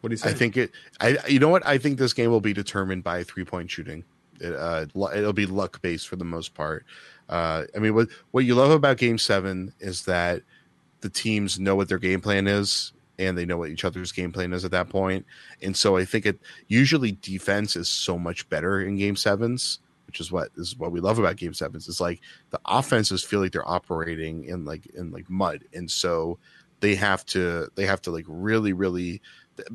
What do you say? I think it. I you know what I think this game will be determined by three point shooting. It, uh, it'll be luck based for the most part. Uh, I mean, what what you love about Game Seven is that the teams know what their game plan is and they know what each other's game plan is at that point. And so I think it usually defense is so much better in game sevens, which is what is what we love about game sevens. It's like the offenses feel like they're operating in like in like mud. And so they have to they have to like really, really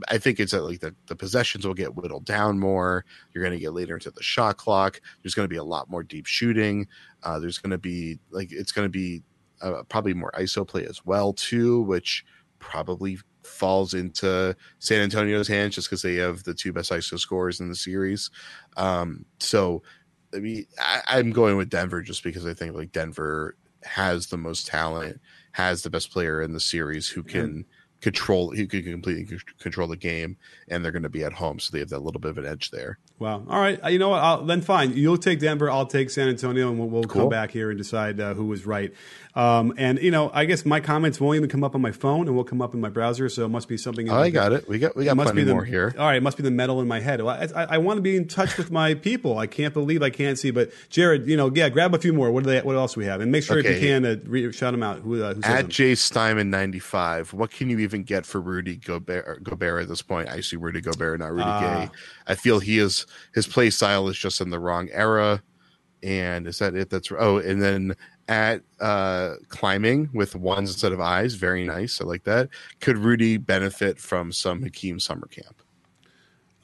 I think it's that like the, the possessions will get whittled down more. You're going to get later into the shot clock. There's going to be a lot more deep shooting. Uh, there's going to be like it's going to be Uh, probably more I S O play as well too, which probably falls into San Antonio's hands just because they have the two best I S O scorers in the series. Um, so I mean, I, I'm going with Denver just because I think like Denver has the most talent, has the best player in the series who can yeah. control, who can completely c- control the game, and they're going to be at home, so they have that little bit of an edge there. Wow. All right. You know what? I'll, then fine. You'll take Denver. I'll take San Antonio, and we'll, we'll cool. come back here and decide uh, who was right. Um, and, you know, I guess my comments won't even come up on my phone and will come up in my browser, so it must be something. I got it. We got we got plenty more here. All right. It must be the metal in my head. I, I, I want to be in touch with my people. I can't believe I can't see. But, Jared, you know, yeah, grab a few more. What do they? What else do we have? And make sure okay. if you can, uh, re- shout them out. Who, uh, who At Jay Steinman ninety-five, what can you even get for Rudy Gobert, Gobert at this point? I see Rudy Gobert, not Rudy uh, Gay. I feel he is. His play style is just in the wrong era. And is that it? That's oh, and then at uh, climbing with ones instead of eyes, very nice. I like that. Could Rudy benefit from some Hakeem summer camp?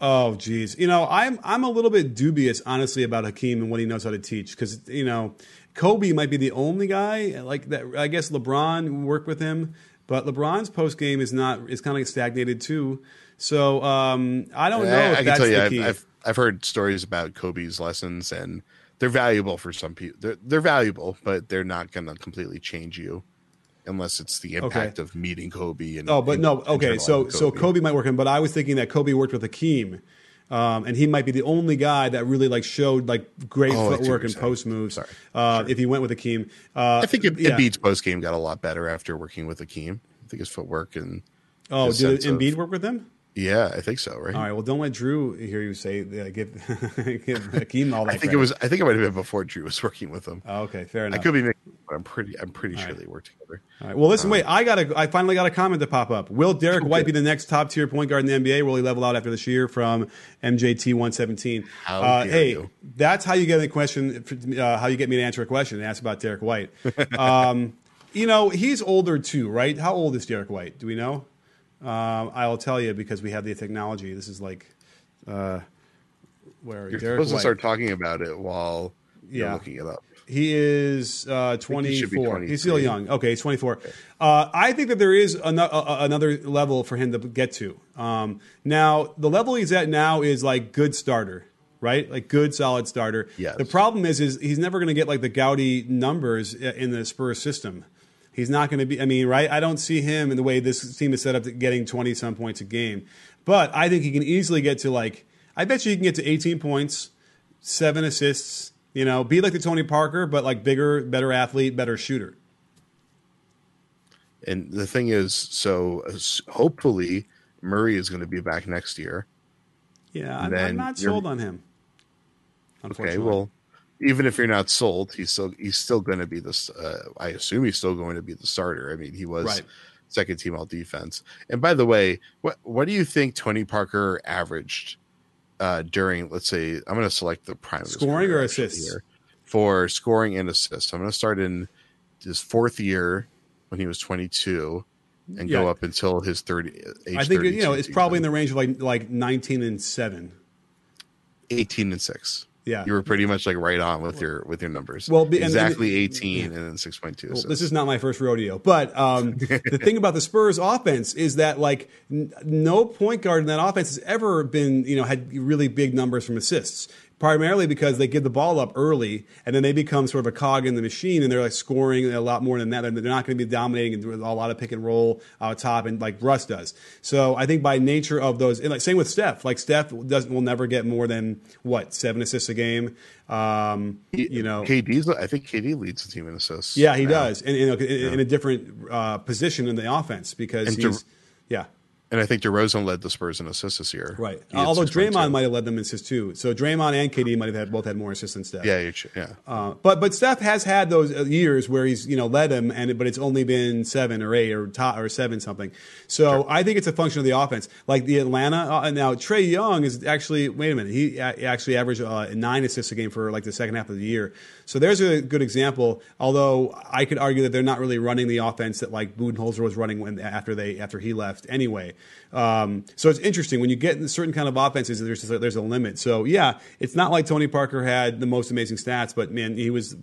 Oh, geez, you know, I'm I'm a little bit dubious, honestly, about Hakeem and what he knows how to teach, because you know, Kobe might be the only guy like that. I guess LeBron worked with him, but LeBron's post game is not is kind of like stagnated too. So um, I don't know. I, if I can that's tell you, the key. I've, I've I've heard stories about Kobe's lessons, and they're valuable for some people. They're, they're valuable, but they're not going to completely change you unless it's the impact okay. of meeting Kobe. And, oh, but and, no, okay. So Kobe. so Kobe might work him, but I was thinking that Kobe worked with Hakeem, um, and he might be the only guy that really like showed like great oh, footwork and post moves. Sorry. Uh, sure. If he went with Hakeem, uh, I think it, yeah. Embiid's post game got a lot better after working with Hakeem. I think his footwork and oh, did Embiid of, work with him? Yeah, I think so. Right. All right. Well, don't let Drew hear you say uh, give give Hakeem all that. I think credit. it was. I think it might have been before Drew was working with him. Oh, okay, fair enough. I could be making, but I'm pretty. I'm pretty all sure right. they worked together. All right. Well, listen. Um, wait. I got a. I finally got a comment to pop up. Will Derek White be the next top tier point guard in the N B A? Will he level out after this year? From M J T one seventeen. How uh, dare hey, you. That's how you get a question. Uh, how you get me to answer a question and ask about Derek White. Um, you know, he's older too, right? How old is Derek White? Do we know? Um, I'll tell you because we have the technology. This is like, uh, where you're Derek supposed White. to start talking about it while yeah. you're looking it up. He is uh, twenty-four. He he's still young. Okay, he's twenty-four. Okay. Uh, I think that there is an- a- another level for him to get to. Um, now, the level he's at now is like good starter, right? Like good, solid starter. Yes. The problem is, is he's never going to get like the Gaudi numbers in the Spurs system. He's not going to be, I mean, right? I don't see him in the way this team is set up to getting twenty-some points a game. But I think he can easily get to like, I bet you he can get to eighteen points, seven assists, you know, be like the Tony Parker, but like bigger, better athlete, better shooter. And the thing is, so hopefully Murray is going to be back next year. Yeah, I'm, I'm not sold on him. Okay, well. Even if you're not sold, he's still he's still going to be this. Uh, I assume he's still going to be the starter. I mean, he was right. second team all defense. And by the way, what what do you think Tony Parker averaged uh, during? Let's say I'm going to select the primary scoring or assists here for scoring and assists. I'm going to start in his fourth year when he was twenty-two and yeah. go up until his thirty. I think you know it's season. probably in the range of like like nineteen and seven, eighteen and six. Yeah, you were pretty much like right on with your with your numbers. Well, and, exactly eighteen and then six point two. Well, this is not my first rodeo, but um, the thing about the Spurs offense is that like n- no point guard in that offense has ever been you know had really big numbers from assists. Primarily because they give the ball up early, and then they become sort of a cog in the machine, and they're like scoring a lot more than that. They're not going to be dominating and doing a lot of pick and roll out top, and like Russ does. So I think by nature of those, and like same with Steph. Like Steph doesn't will never get more than what seven assists a game. Um, you know, K D's. I think K D leads the team in assists. Yeah, he now. does, and you know, yeah. in a different uh, position in the offense because and he's, to- yeah. And I think DeRozan led the Spurs in assists this year. Right. Although Draymond might have led them in assists too. So Draymond and K D might have had, both had more assists than Steph. Yeah, yeah. Uh, but but Steph has had those years where he's you know led him, and but it's only been seven or eight or top, or seven something. So sure. I think it's a function of the offense. Like the Atlanta uh, now Trae Young is actually wait a minute he actually averaged uh, nine assists a game for like the second half of the year. So there's a good example. Although I could argue that they're not really running the offense that like Budenholzer was running when after they after he left anyway. Um, so it's interesting when you get in certain kind of offenses, there's just a, there's a limit. So yeah, it's not like Tony Parker had the most amazing stats, but man, he was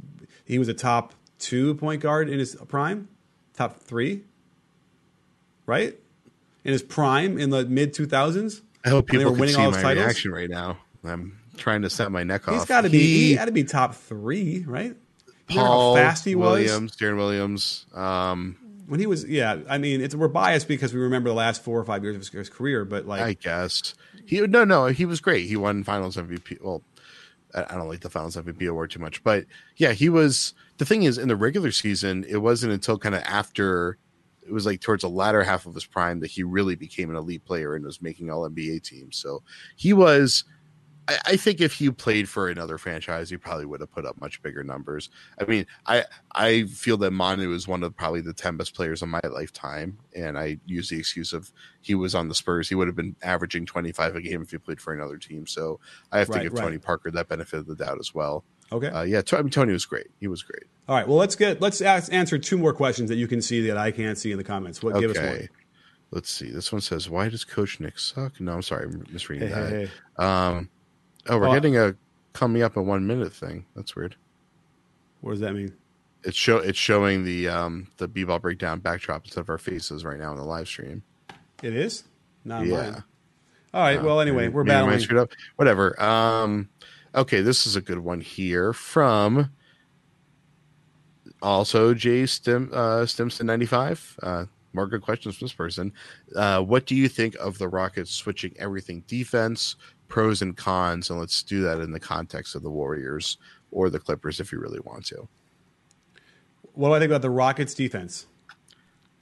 he was a top two point guard in his prime, top three, right? In his prime in the mid two thousands. I hope people can see all my titles. Reaction right now. I'm trying to set my neck off. He's got to he, be he had to be top three, right? Paul you know how fast he Williams, was. Darren Williams, um, When he was, yeah, I mean, it's, we're biased because we remember the last four or five years of his, his career, but like, I guess he no, no, he was great. He won Finals M V P. Well, I don't like the Finals M V P award too much, but yeah, he was. The thing is, in the regular season, it wasn't until kind of after, it was like towards the latter half of his prime that he really became an elite player and was making all N B A teams. So he was. I, I think if he played for another franchise, he probably would have put up much bigger numbers. I mean, I I feel that Manu is one of probably the ten best players of my lifetime, and I use the excuse of he was on the Spurs. He would have been averaging twenty-five a game if he played for another team. So I have to right, give right. Tony Parker that benefit of the doubt as well. Okay. Uh, yeah, I mean, Tony was great. He was great. All right. Well, let's get let's ask, answer two more questions that you can see that I can't see in the comments. What okay. give us one? Let's see. This one says, "Why does Coach Nick suck?" No, I'm sorry, I'm misreading hey, that. Hey, hey. Um. Oh, we're oh, getting a coming up in one minute thing. That's weird. What does that mean? It's show it's showing the um the B-ball breakdown backdrop instead of our faces right now in the live stream. It is? Not yeah. mine. All right. Uh, well, anyway, maybe, we're battling. Maybe I screwed up. Whatever. Um. Okay, this is a good one here from also Jay Stim uh, Stimson ninety-five. Uh, more good questions from this person. Uh, what do you think of the Rockets switching everything defense? Pros and cons, and let's do that in the context of the Warriors or the Clippers if you really want to. What do I think about the Rockets defense?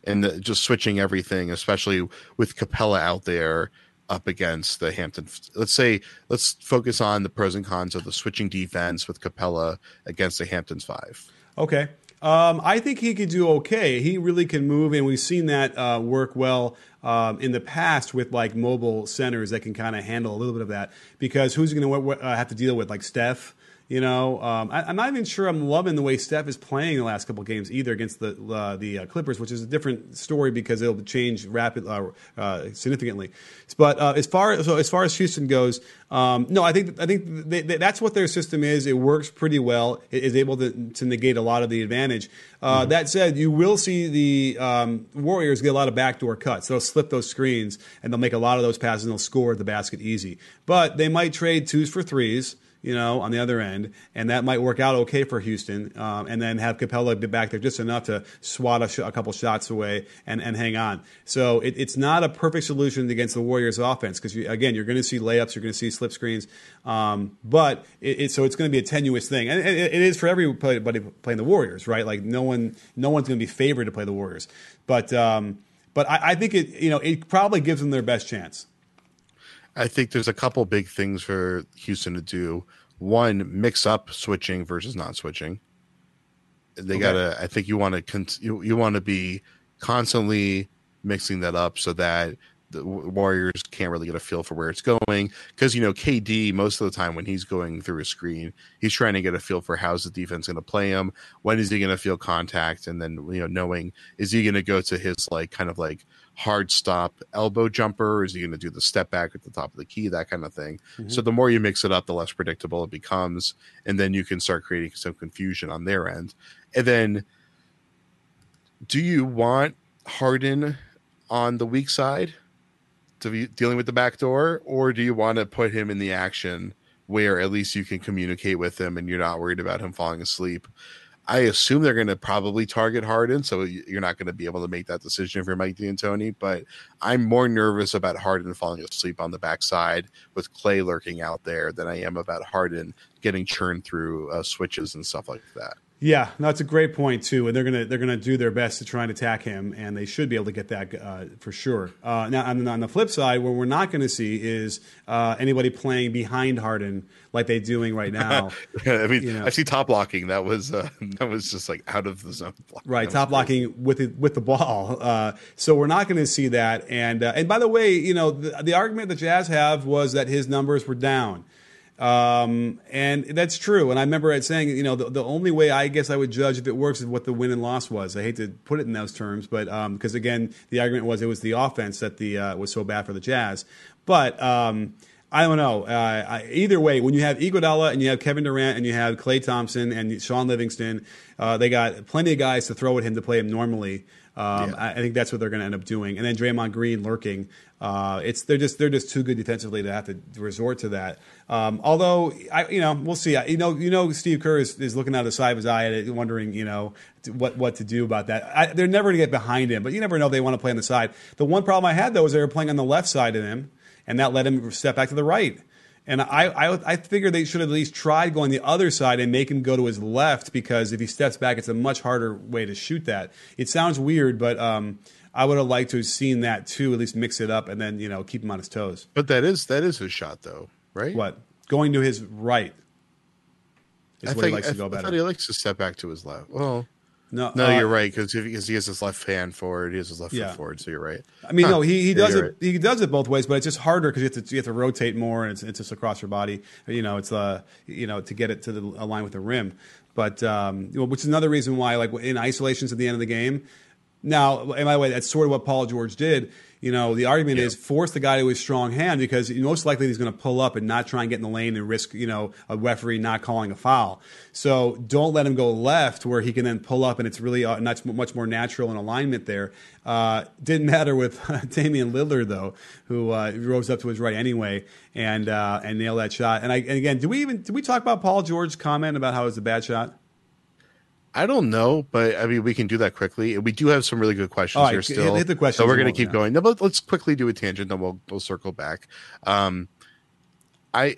And the, just switching everything, especially with Capela out there up against the Hampton. Let's say, let's focus on the pros and cons of the switching defense with Capela against the Hamptons five. Okay. Um, I think he could do okay. He really can move, and we've seen that uh, work well um, in the past with like mobile centers that can kind of handle a little bit of that. Because who's going to w- w- have to deal with like Steph? You know, um, I- I'm not even sure I'm loving the way Steph is playing the last couple of games either against the uh, the uh, Clippers, which is a different story because it'll change rapidly, uh, uh, significantly. But uh, as far so as far as Houston goes, um, no, I think I think they, they, that's what their system is. It works pretty well. It is able to, to negate a lot of the advantage. Uh, mm-hmm. That said, you will see the um, Warriors get a lot of backdoor cuts. They'll slip those screens and they'll make a lot of those passes and they'll score at the basket easy. But they might trade twos for threes. You know, on the other end, and that might work out okay for Houston, um, and then have Capela be back there just enough to swat a, sh- a couple shots away and, and hang on. So it, it's not a perfect solution against the Warriors' offense because, you, again, you're going to see layups, you're going to see slip screens, um, but it, it, so it's going to be a tenuous thing, and it, it is for everybody playing the Warriors, right? Like no one, no one's going to be favored to play the Warriors, but um, but I, I think it, you know, it probably gives them their best chance. I think there's a couple big things for Houston to do. One, mix up switching versus not switching. They okay. gotta. I think you want to. Con- you, you want to be constantly mixing that up so that the Warriors can't really get a feel for where it's going. Because you know K D, most of the time when he's going through a screen, he's trying to get a feel for how's the defense going to play him. When is he going to feel contact? And then you know knowing is he going to go to his like kind of like. hard stop elbow jumper? Or is he going to do the step back at the top of the key? That kind of thing. Mm-hmm. So the more you mix it up, the less predictable it becomes. And then you can start creating some confusion on their end. And then do you want Harden on the weak side to be dealing with the back door? Or do you want to put him in the action where at least you can communicate with him and you're not worried about him falling asleep? I assume they're going to probably target Harden, so you're not going to be able to make that decision if you're Mike D'Antoni, but I'm more nervous about Harden falling asleep on the backside with Klay lurking out there than I am about Harden getting churned through uh, switches and stuff like that. Yeah, no, that's a great point too, and they're gonna they're gonna do their best to try and attack him, and they should be able to get that uh, for sure. Uh, now, on, on the flip side, what we're not going to see is uh, anybody playing behind Harden like they're doing right now. I mean, you know. I see top blocking. That was uh, that was just like out of the zone. Blocking. Right, that top blocking with the, with the ball. Uh, so we're not going to see that. And uh, and by the way, you know, the, the argument the Jazz have was that his numbers were down. Um, and that's true. And I remember it saying, you know, the, the only way I guess I would judge if it works is what the win and loss was. I hate to put it in those terms, but, um, because again, the argument was, it was the offense that the, uh, was so bad for the Jazz. But, um, I don't know. Uh, I, either way, when you have Iguodala and you have Kevin Durant and you have Klay Thompson and Sean Livingston, uh, they got plenty of guys to throw at him to play him normally. Um, yeah. I, I think that's what they're going to end up doing. And then Draymond Green lurking. Uh, it's they're just they're just too good defensively to have to resort to that. Um, although I, you know, we'll see. I, you know, you know, Steve Kerr is, is looking out of the side of his eye at it, wondering, you know, what what to do about that. I, they're never going to get behind him, but you never know if they want to play on the side. The one problem I had though was they were playing on the left side of him, and that let him step back to the right. And I, I, I figure they should have at least tried going the other side and make him go to his left, because if he steps back, it's a much harder way to shoot that. It sounds weird, but um, I would have liked to have seen that too. At least mix it up and then, you know, keep him on his toes. But that is that is his shot, though, right? What, going to his right? Is I what think, he likes I, to go better. I thought he likes to step back to his left. Well. No, no, uh, you're right, because he has his left hand forward, he has his left yeah. foot forward. So you're right. I mean, huh. no, he, he does yeah, it. Right. He does it both ways, but it's just harder because you have to you have to rotate more, and it's, it's just across your body. You know, it's uh, you know, to get it to the align with the rim. But um, which is another reason why, like in isolations at the end of the game. Now, and by the way, that's sort of what Paul George did. You know, the argument yeah. is force the guy to his strong hand, because most likely he's going to pull up and not try and get in the lane and risk, you know, a referee not calling a foul. So don't let him go left where he can then pull up and it's really not much more natural in alignment there. Uh, didn't matter with Damian Lillard, though, who uh, rose up to his right anyway and uh, and nailed that shot. And, I, and again, do we even do we talk about Paul George's comment about how it was a bad shot? I don't know, but I mean, we can do that quickly. We do have some really good questions right, here still. Hit the questions, so we're going to keep going. No, but let's quickly do a tangent, then we'll we'll circle back. Um, I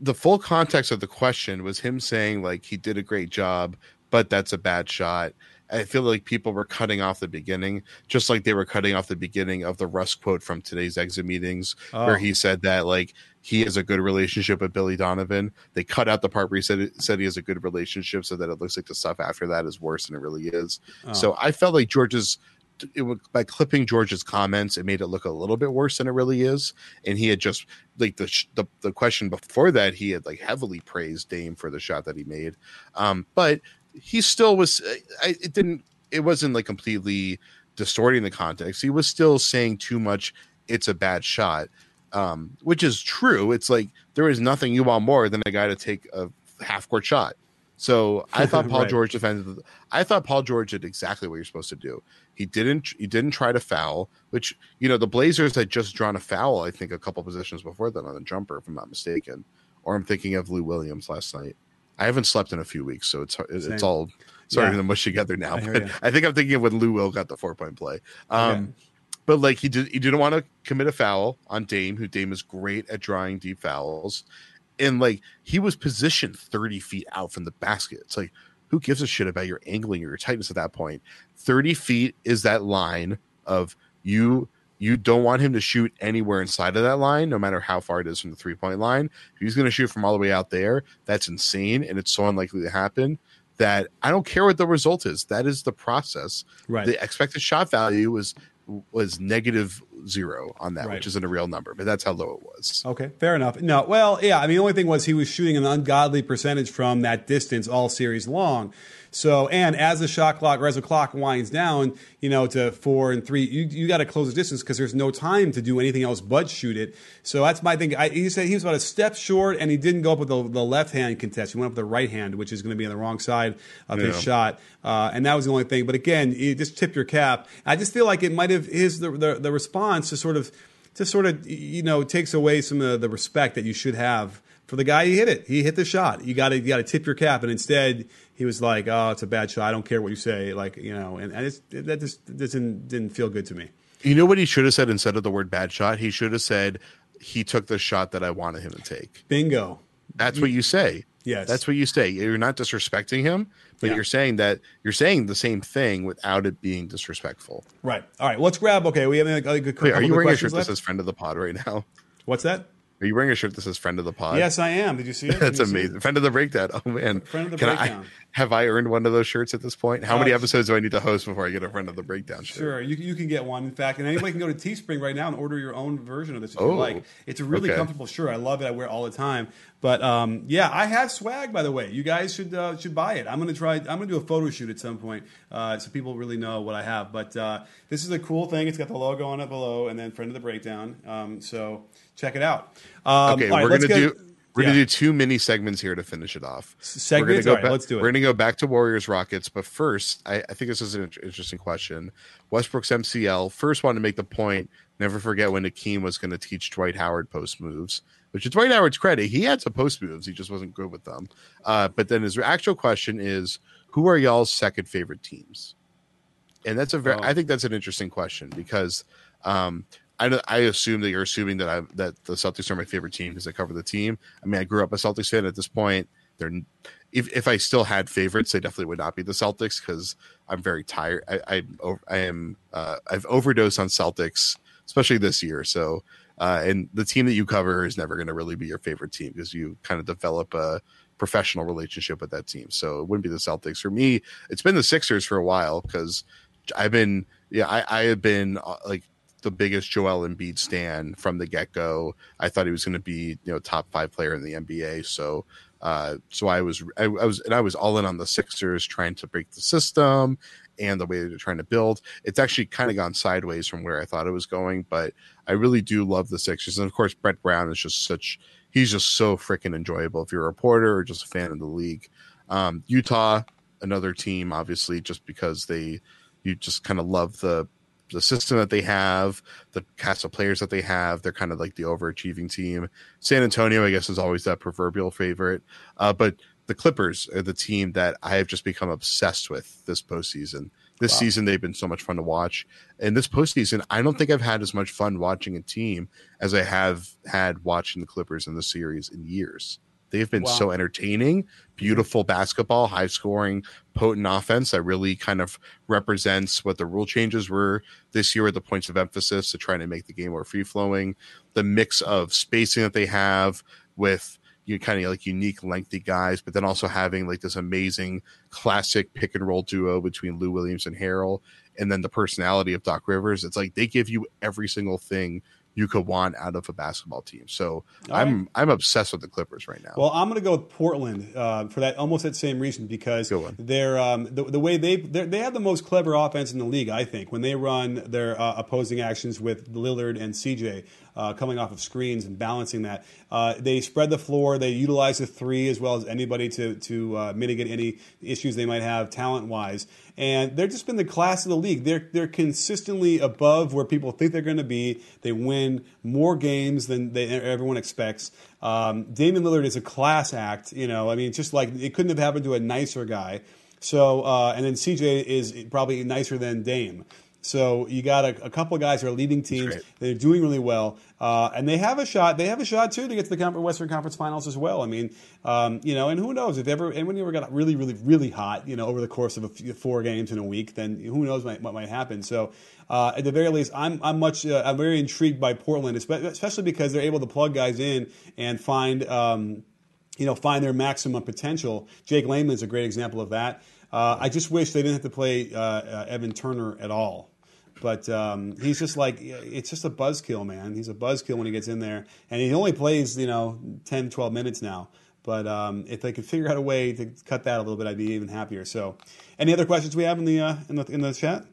the full context of the question was him saying like he did a great job, but that's a bad shot. I feel like people were cutting off the beginning, just like they were cutting off the beginning of the Russ quote from today's exit meetings, oh. where he said that like he has a good relationship with Billy Donovan. They cut out the part where he said, said he has a good relationship, so that it looks like the stuff after that is worse than it really is. Oh. So I felt like George's it was, by clipping George's comments, it made it look a little bit worse than it really is. And he had just like the the, the question before that, he had like heavily praised Dame for the shot that he made, um, but. He still was. It didn't. It wasn't like completely distorting the context. He was still saying too much. It's a bad shot, um, which is true. It's like there is nothing you want more than a guy to take a half court shot. So I thought Paul right. George defended. I thought Paul George did exactly what you're supposed to do. He didn't. He didn't try to foul. Which, you know, the Blazers had just drawn a foul, I think, a couple positions before that on a jumper, if I'm not mistaken. Or I'm thinking of Lou Williams last night. I haven't slept in a few weeks, so it's it's Same. all sort yeah. of mushed together now. I, but I think I'm thinking of when Lou Will got the four point play. Um, yeah. But like he did, he didn't want to commit a foul on Dame, who Dame is great at drawing deep fouls, and like he was positioned thirty feet out from the basket. It's like, who gives a shit about your angling or your tightness at that point? Thirty feet is that line of you. You don't want him to shoot anywhere inside of that line, no matter how far it is from the three-point line. If he's going to shoot from all the way out there, that's insane, and it's so unlikely to happen that I don't care what the result is. That is the process. Right. The expected shot value was was negative zero on that, right. which isn't a real number, but that's how low it was. Okay, fair enough. No, well, yeah, I mean, the only thing was he was shooting an ungodly percentage from that distance all series long. So, and as the shot clock or as the clock winds down, you know, to four and three, you you got to close the distance because there's no time to do anything else but shoot it. So that's my thing. I, he said he was about a step short, and he didn't go up with the, the left hand contest. He went up with the right hand, which is going to be on the wrong side of yeah. his shot. Uh, and that was the only thing. But again, you just tip your cap. I just feel like it might have is the, the the response to sort of to sort of you know takes away some of the respect that you should have for the guy who hit it. He hit the shot. You got to you got to tip your cap, and instead he was like, "Oh, it's a bad shot. I don't care what you say." Like, you know, and, and it's, that just that didn't didn't feel good to me. You know what he should have said instead of the word "bad shot"? He should have said, "He took the shot that I wanted him to take." Bingo. That's what you say. Yes, that's what you say. You're not disrespecting him, but yeah. you're saying that you're saying the same thing without it being disrespectful. Right. All right. Let's grab. Okay, we have a good. Wait, are you wearing a shirt that says "Friend of the Pod" right now? What's that? Are you wearing a shirt that says "Friend of the Pod"? Yes, I am. Did you see it? That's amazing. It? Friend of the Breakdown. Oh, man. Friend of the Can Breakdown. I, have I earned one of those shirts at this point? How uh, many episodes do I need to host before I get a Friend of the Breakdown shirt? Sure. You, you can get one, in fact. And anybody can go to Teespring right now and order your own version of this if oh, you like. It's a really okay. comfortable shirt. I love it. I wear it all the time. But, um, yeah, I have swag, by the way. You guys should uh, should buy it. I'm going to try. I'm going to do a photo shoot at some point uh, so people really know what I have. But uh, this is a cool thing. It's got the logo on it below and then Friend of the Breakdown. Um, so check it out. Um, okay, right, we're gonna go, do we're yeah. gonna do two mini segments here to finish it off. Segments, go all right, back, let's do it. We're gonna go back to Warriors Rockets, but first, I, I think this is an interesting question. Westbrook's M C L first wanted to make the point. Never forget when Hakeem was going to teach Dwight Howard post moves, which to Dwight Howard's credit, he had some post moves. He just wasn't good with them. Uh, but then his actual question is, who are y'all's second favorite teams? And that's a very, oh. I think that's an interesting question because um, I, I assume that you're assuming that I that the Celtics are my favorite team because I cover the team. I mean, I grew up a Celtics fan at this point. They're if if I still had favorites, they definitely would not be the Celtics because I'm very tired. I I, I am uh, I've overdosed on Celtics. Especially this year. So, uh, and the team that you cover is never going to really be your favorite team because you kind of develop a professional relationship with that team. So it wouldn't be the Celtics. For me, it's been the Sixers for a while because I've been, yeah, I, I have been uh, like the biggest Joel Embiid stan from the get go. I thought he was going to be, you know, top five player in the N B A. So, uh, so I was, I, I was, and I was all in on the Sixers trying to break the system and the way they're trying to build. It's actually kind of gone sideways from where I thought it was going, but I really do love the Sixers. And of course, Brett Brown is just such, he's just so freaking enjoyable. If you're a reporter or just a fan of the league, um, Utah, another team, obviously, just because they, you just kind of love the, the system that they have, the cast of players that they have. They're kind of like the overachieving team. San Antonio, I guess, is always that proverbial favorite, uh, but the Clippers are the team that I have just become obsessed with this postseason. This wow. season, they've been so much fun to watch. And this postseason, I don't think I've had as much fun watching a team as I have had watching the Clippers in the series in years. They've been wow. so entertaining, beautiful basketball, high-scoring, potent offense that really kind of represents what the rule changes were this year at the points of emphasis to try to make the game more free-flowing. The mix of spacing that they have with you kind of like unique lengthy guys, but then also having like this amazing classic pick and roll duo between Lou Williams and Harrell. And then the personality of Doc Rivers. It's like, they give you every single thing you could want out of a basketball team. So All I'm, right. I'm obsessed with the Clippers right now. Well, I'm going to go with Portland uh, for that, almost that same reason, because they're um, the, the way they, they have the most clever offense in the league. I think when they run their uh, opposing actions with Lillard and C J, Uh, coming off of screens and balancing that. Uh, they spread the floor. They utilize the three as well as anybody to to uh, mitigate any issues they might have talent-wise. And they've just been the class of the league. They're they're consistently above where people think they're going to be. They win more games than they, everyone expects. Um, Damian Lillard is a class act. You know, I mean, just like it couldn't have happened to a nicer guy. So uh, and then C J is probably nicer than Dame. So you got a, a couple of guys who are leading teams. They're doing really well, uh, and they have a shot. They have a shot too to get to the Western Conference Finals as well. I mean, um, you know, and who knows if ever and when you ever got really, really, really hot, you know, over the course of a few, four games in a week, then who knows what, what might happen. So uh, at the very least, I'm I'm much uh, I'm very intrigued by Portland, especially because they're able to plug guys in and find um, you know find their maximum potential. Jake Layman is a great example of that. Uh, I just wish they didn't have to play uh, uh, Evan Turner at all. But um, he's just like, it's just a buzzkill, man. He's a buzzkill when he gets in there. And he only plays, you know, ten, twelve minutes now. But um, if they could figure out a way to cut that a little bit, I'd be even happier. So any other questions we have in the uh, in the, in the chat?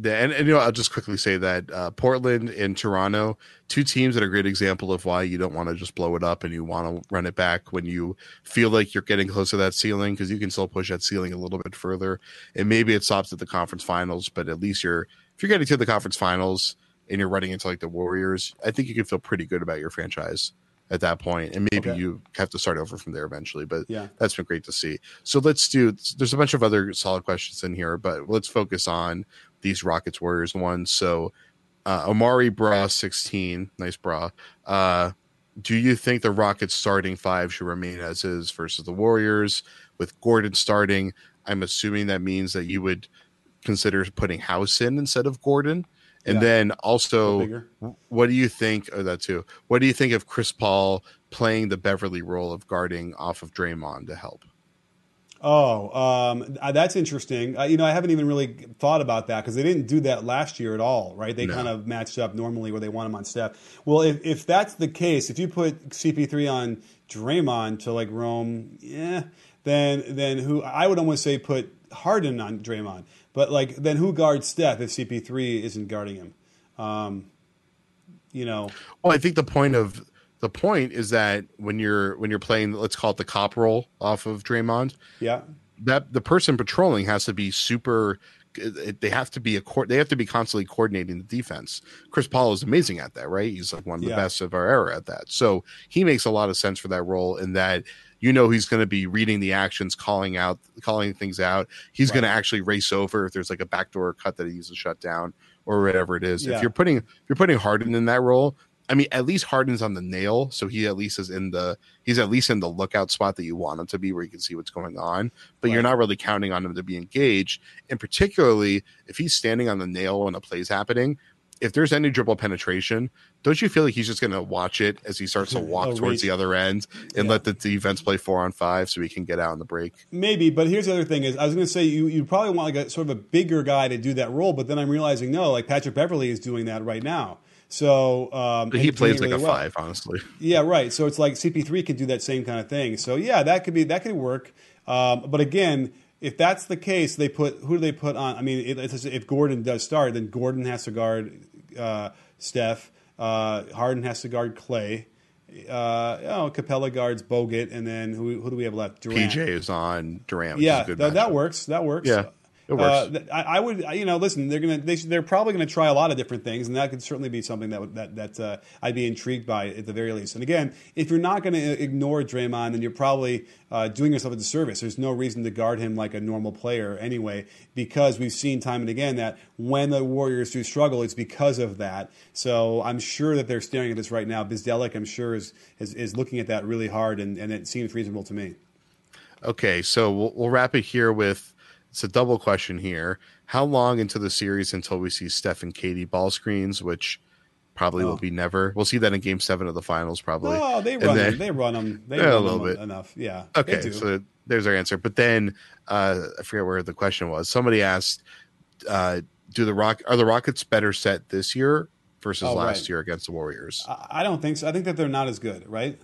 Yeah, and, and you know, I'll just quickly say that uh, Portland and Toronto, two teams that are a great example of why you don't want to just blow it up and you want to run it back when you feel like you're getting close to that ceiling, because you can still push that ceiling a little bit further. And maybe it stops at the conference finals, but at least you're if you're getting to the conference finals and you're running into like the Warriors, I think you can feel pretty good about your franchise at that point, and maybe okay. you have to start over from there eventually, but yeah. that's been great to see. So let's do, there's a bunch of other solid questions in here, but let's focus on these Rockets Warriors ones. So uh, Omari Bra sixteen, nice bra. Uh, do you think the Rockets starting five should remain as is versus the Warriors with Gordon starting? I'm assuming that means that you would consider putting House in instead of Gordon. And yeah. then also, what do you think of that too? What do you think of Chris Paul playing the Beverley role of guarding off of Draymond to help? Oh, um, that's interesting. Uh, you know, I haven't even really thought about that because they didn't do that last year at all, right? They no. kind of matched up normally where they want him on Steph. Well, if, if that's the case, if you put C P three on Draymond to like roam, yeah, then then who I would almost say put Harden on Draymond. But, like, then who guards Steph if C P three isn't guarding him? Um, you know. Well, I think the point of the point is that when you're when you're playing, let's call it the cop roll off of Draymond. Yeah. That the person patrolling has to be super. They have to be a court. They have to be constantly coordinating the defense. Chris Paul is amazing at that, right? He's like one of the yeah. best of our era at that. So he makes a lot of sense for that role in that, you know, he's going to be reading the actions, calling out, calling things out. He's right. going to actually race over if there's like a backdoor cut that he needs to shut down or whatever it is. Yeah. If you're putting, if you're putting Harden in that role, I mean, at least Harden's on the nail, so he at least is in the he's at least in the lookout spot that you want him to be, where you can see what's going on. But right. you're not really counting on him to be engaged, and particularly if he's standing on the nail when a play's happening. If there's any dribble penetration, don't you feel like he's just going to watch it as he starts to walk oh, towards right. the other end and yeah. let the defense play four on five so he can get out on the break? Maybe, but here's the other thing: is I was going to say you you probably want like a sort of a bigger guy to do that role, but then I'm realizing no, like Patrick Beverley is doing that right now. So um, he plays like really a well. five, honestly. Yeah, right. So it's like C P three can do that same kind of thing. So yeah, that could be that could work. Um, but again, if that's the case, they put who do they put on? I mean, it, it's, if Gordon does start, then Gordon has to guard uh, Steph. Uh, Harden has to guard Clay. Uh, oh, Capela guards Bogut, and then who who do we have left? Durant. P J is on Durant. Which yeah, is a good th- that works. That works. Yeah. Uh, I, I would, you know, listen. They're gonna, they, they're probably gonna try a lot of different things, and that could certainly be something that would, that that uh, I'd be intrigued by at the very least. And again, if you're not gonna ignore Draymond, then you're probably uh, doing yourself a disservice. There's no reason to guard him like a normal player anyway, because we've seen time and again that when the Warriors do struggle, it's because of that. So I'm sure that they're staring at this right now. Bizdelic, I'm sure, is is, is looking at that really hard, and, and it seems reasonable to me. Okay, so we'll, we'll wrap it here with. It's a double question here. How long into the series until we see Steph and Katie ball screens, which probably oh. will be never. We'll see that in Game Seven of the Finals, probably. Oh, they run then, them. They run them. They run a little them bit enough. Yeah. Okay. So there's our answer. But then uh, I forget where the question was. Somebody asked, uh, "Do the Rock are the Rockets better set this year versus oh, last right. year against the Warriors?" I don't think so. I think that they're not as good, right?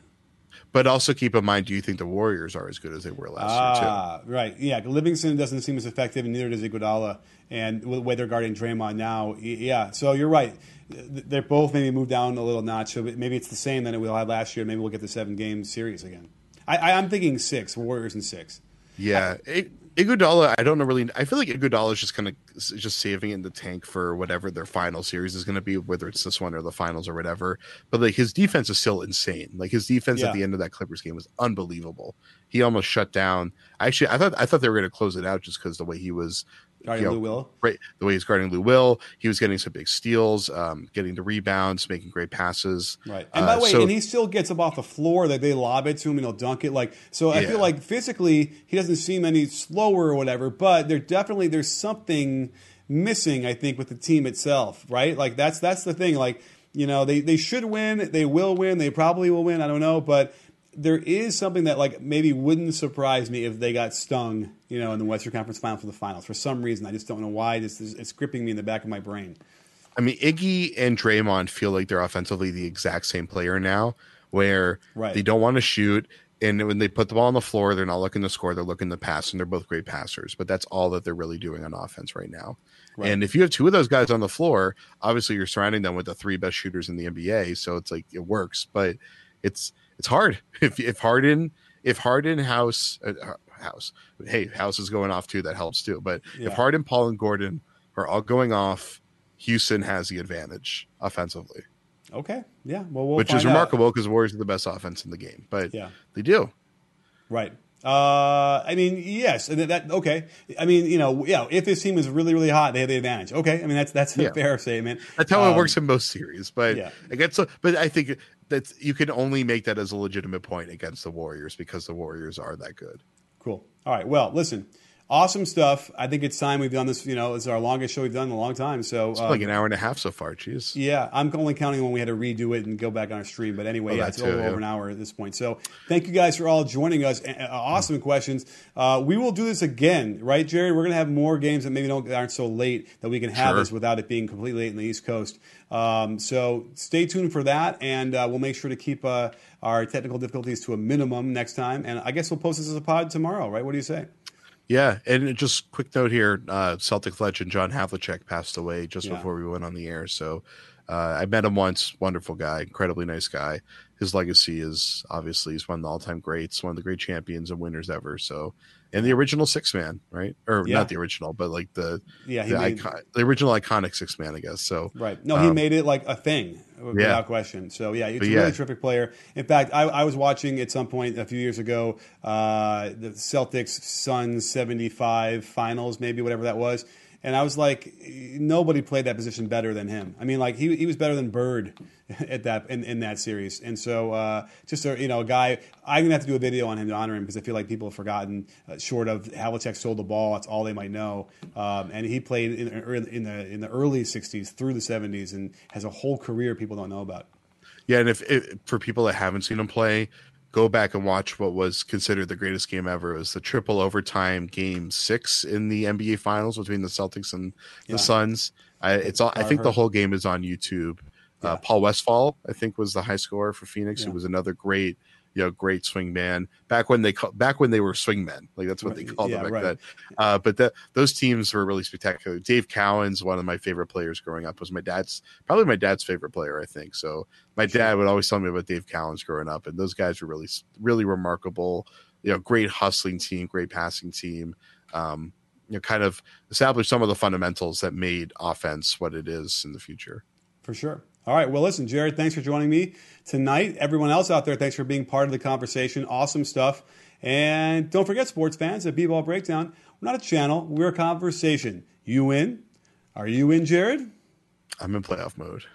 But also keep in mind, do you think the Warriors are as good as they were last ah, year, too? Right. Yeah, Livingston doesn't seem as effective, and neither does Iguodala. And the way they're guarding Draymond now, yeah. So you're right. They're both maybe moved down a little notch. So maybe it's the same that we had last year. Maybe we'll get the seven-game series again. I, I'm thinking six, Warriors and six. Yeah. It, Iguodala, I don't know really. I feel like Iguodala is just kind of just saving it in the tank for whatever their final series is going to be, whether it's this one or the finals or whatever. But like his defense is still insane. Like his defense yeah. at the end of that Clippers game was unbelievable. He almost shut down. Actually, I thought I thought they were going to close it out just because the way he was guarding you know, Lou Will, right? The way he's guarding Lou Will, he was getting some big steals, um, getting the rebounds, making great passes. Right, and by the uh, way, so, and he still gets up off the floor. That they lob it to him and he'll dunk it. Like so, I yeah. feel like physically he doesn't seem any slower or whatever. But there definitely there's something missing, I think, with the team itself. Right, like that's that's the thing. Like you know, they they should win. They will win. They probably will win. I don't know, but. There is something that like maybe wouldn't surprise me if they got stung, you know, in the Western Conference Final for the finals for some reason. I just don't know why. This is, it's gripping me in the back of my brain. I mean, Iggy and Draymond feel like they're offensively the exact same player now, where right. they don't want to shoot, and when they put the ball on the floor, they're not looking to score; they're looking to pass, and they're both great passers. But that's all that they're really doing on offense right now. Right. And if you have two of those guys on the floor, obviously you're surrounding them with the three best shooters in the N B A, so it's like it works, but it's. It's hard if if Harden if Harden House uh, House hey House is going off too, that helps too, but yeah. if Harden, Paul, and Gordon are all going off, Houston has the advantage offensively. Okay, yeah, well, we'll which find is remarkable because Warriors are the best offense in the game, but yeah. they do right. Uh, I mean, yes, and that okay. I mean, you know, yeah. If this team is really, really hot, they have the advantage. Okay, I mean, that's that's a yeah. fair statement. That's how um, it works in most series, but yeah. against. But I think that you can only make that as a legitimate point against the Warriors because the Warriors are that good. Cool. All right. Well, listen. Awesome stuff. I think it's time we've done this. You know, it's our longest show we've done in a long time. So it's um, like an hour and a half so far. Jeez. Yeah, I'm only counting when we had to redo it and go back on our stream. But anyway, oh, yeah, it's too, over, yeah. over an hour at this point. So thank you guys for all joining us. Awesome questions. Uh, we will do this again, right, Jared? We're gonna have more games that maybe don't aren't so late that we can have sure. this without it being completely late in the East Coast. Um, so stay tuned for that, and uh, we'll make sure to keep uh, our technical difficulties to a minimum next time. And I guess we'll post this as a pod tomorrow, right? What do you say? Yeah, and just quick note here, uh, Celtic legend John Havlicek passed away just yeah. before we went on the air, so Uh, I met him once. Wonderful guy. Incredibly nice guy. His legacy is obviously he's one of the all-time greats, one of the great champions and winners ever. So, and the original six man, right? Or yeah. not the original, but like the yeah the, made, icon, the original iconic six man, I guess. So right, no, um, he made it like a thing without yeah. question. So yeah, it's but a really yeah. terrific player. In fact, I, I was watching at some point a few years ago uh, the Celtics Suns seventy-five finals, maybe whatever that was. And I was like, nobody played that position better than him. I mean, like he he was better than Bird at that in, in that series. And so, uh, just a you know, a guy. I'm gonna have to do a video on him to honor him because I feel like people have forgotten. Uh, short of Havlicek stole the ball, that's all they might know. Um, and he played in, in the in the early sixties through the seventies, and has a whole career people don't know about. Yeah, and if, if for people that haven't seen him play, go back and watch what was considered the greatest game ever. It was the triple overtime game six in the N B A Finals between the Celtics and the yeah. Suns. I, it's all, I think the whole game is on YouTube. Yeah. Uh, Paul Westphal, I think, was the high scorer for Phoenix. Yeah. He was another great, you know, great swing man back when they back when they were swing men. Like that's what right. they called yeah, them back right. then. Uh, but that those teams were really spectacular. Dave Cowan's one of my favorite players growing up. Was my dad's probably my dad's favorite player, I think. So my dad would always tell me about Dave Cowens growing up, and those guys were really, really remarkable. You know, great hustling team, great passing team. Um, you know, kind of established some of the fundamentals that made offense what it is in the future. For sure. All right. Well, listen, Jared, thanks for joining me tonight. Everyone else out there, thanks for being part of the conversation. Awesome stuff. And don't forget, sports fans, at B-Ball Breakdown, we're not a channel. We're a conversation. You in? Are you in, Jared? I'm in playoff mode.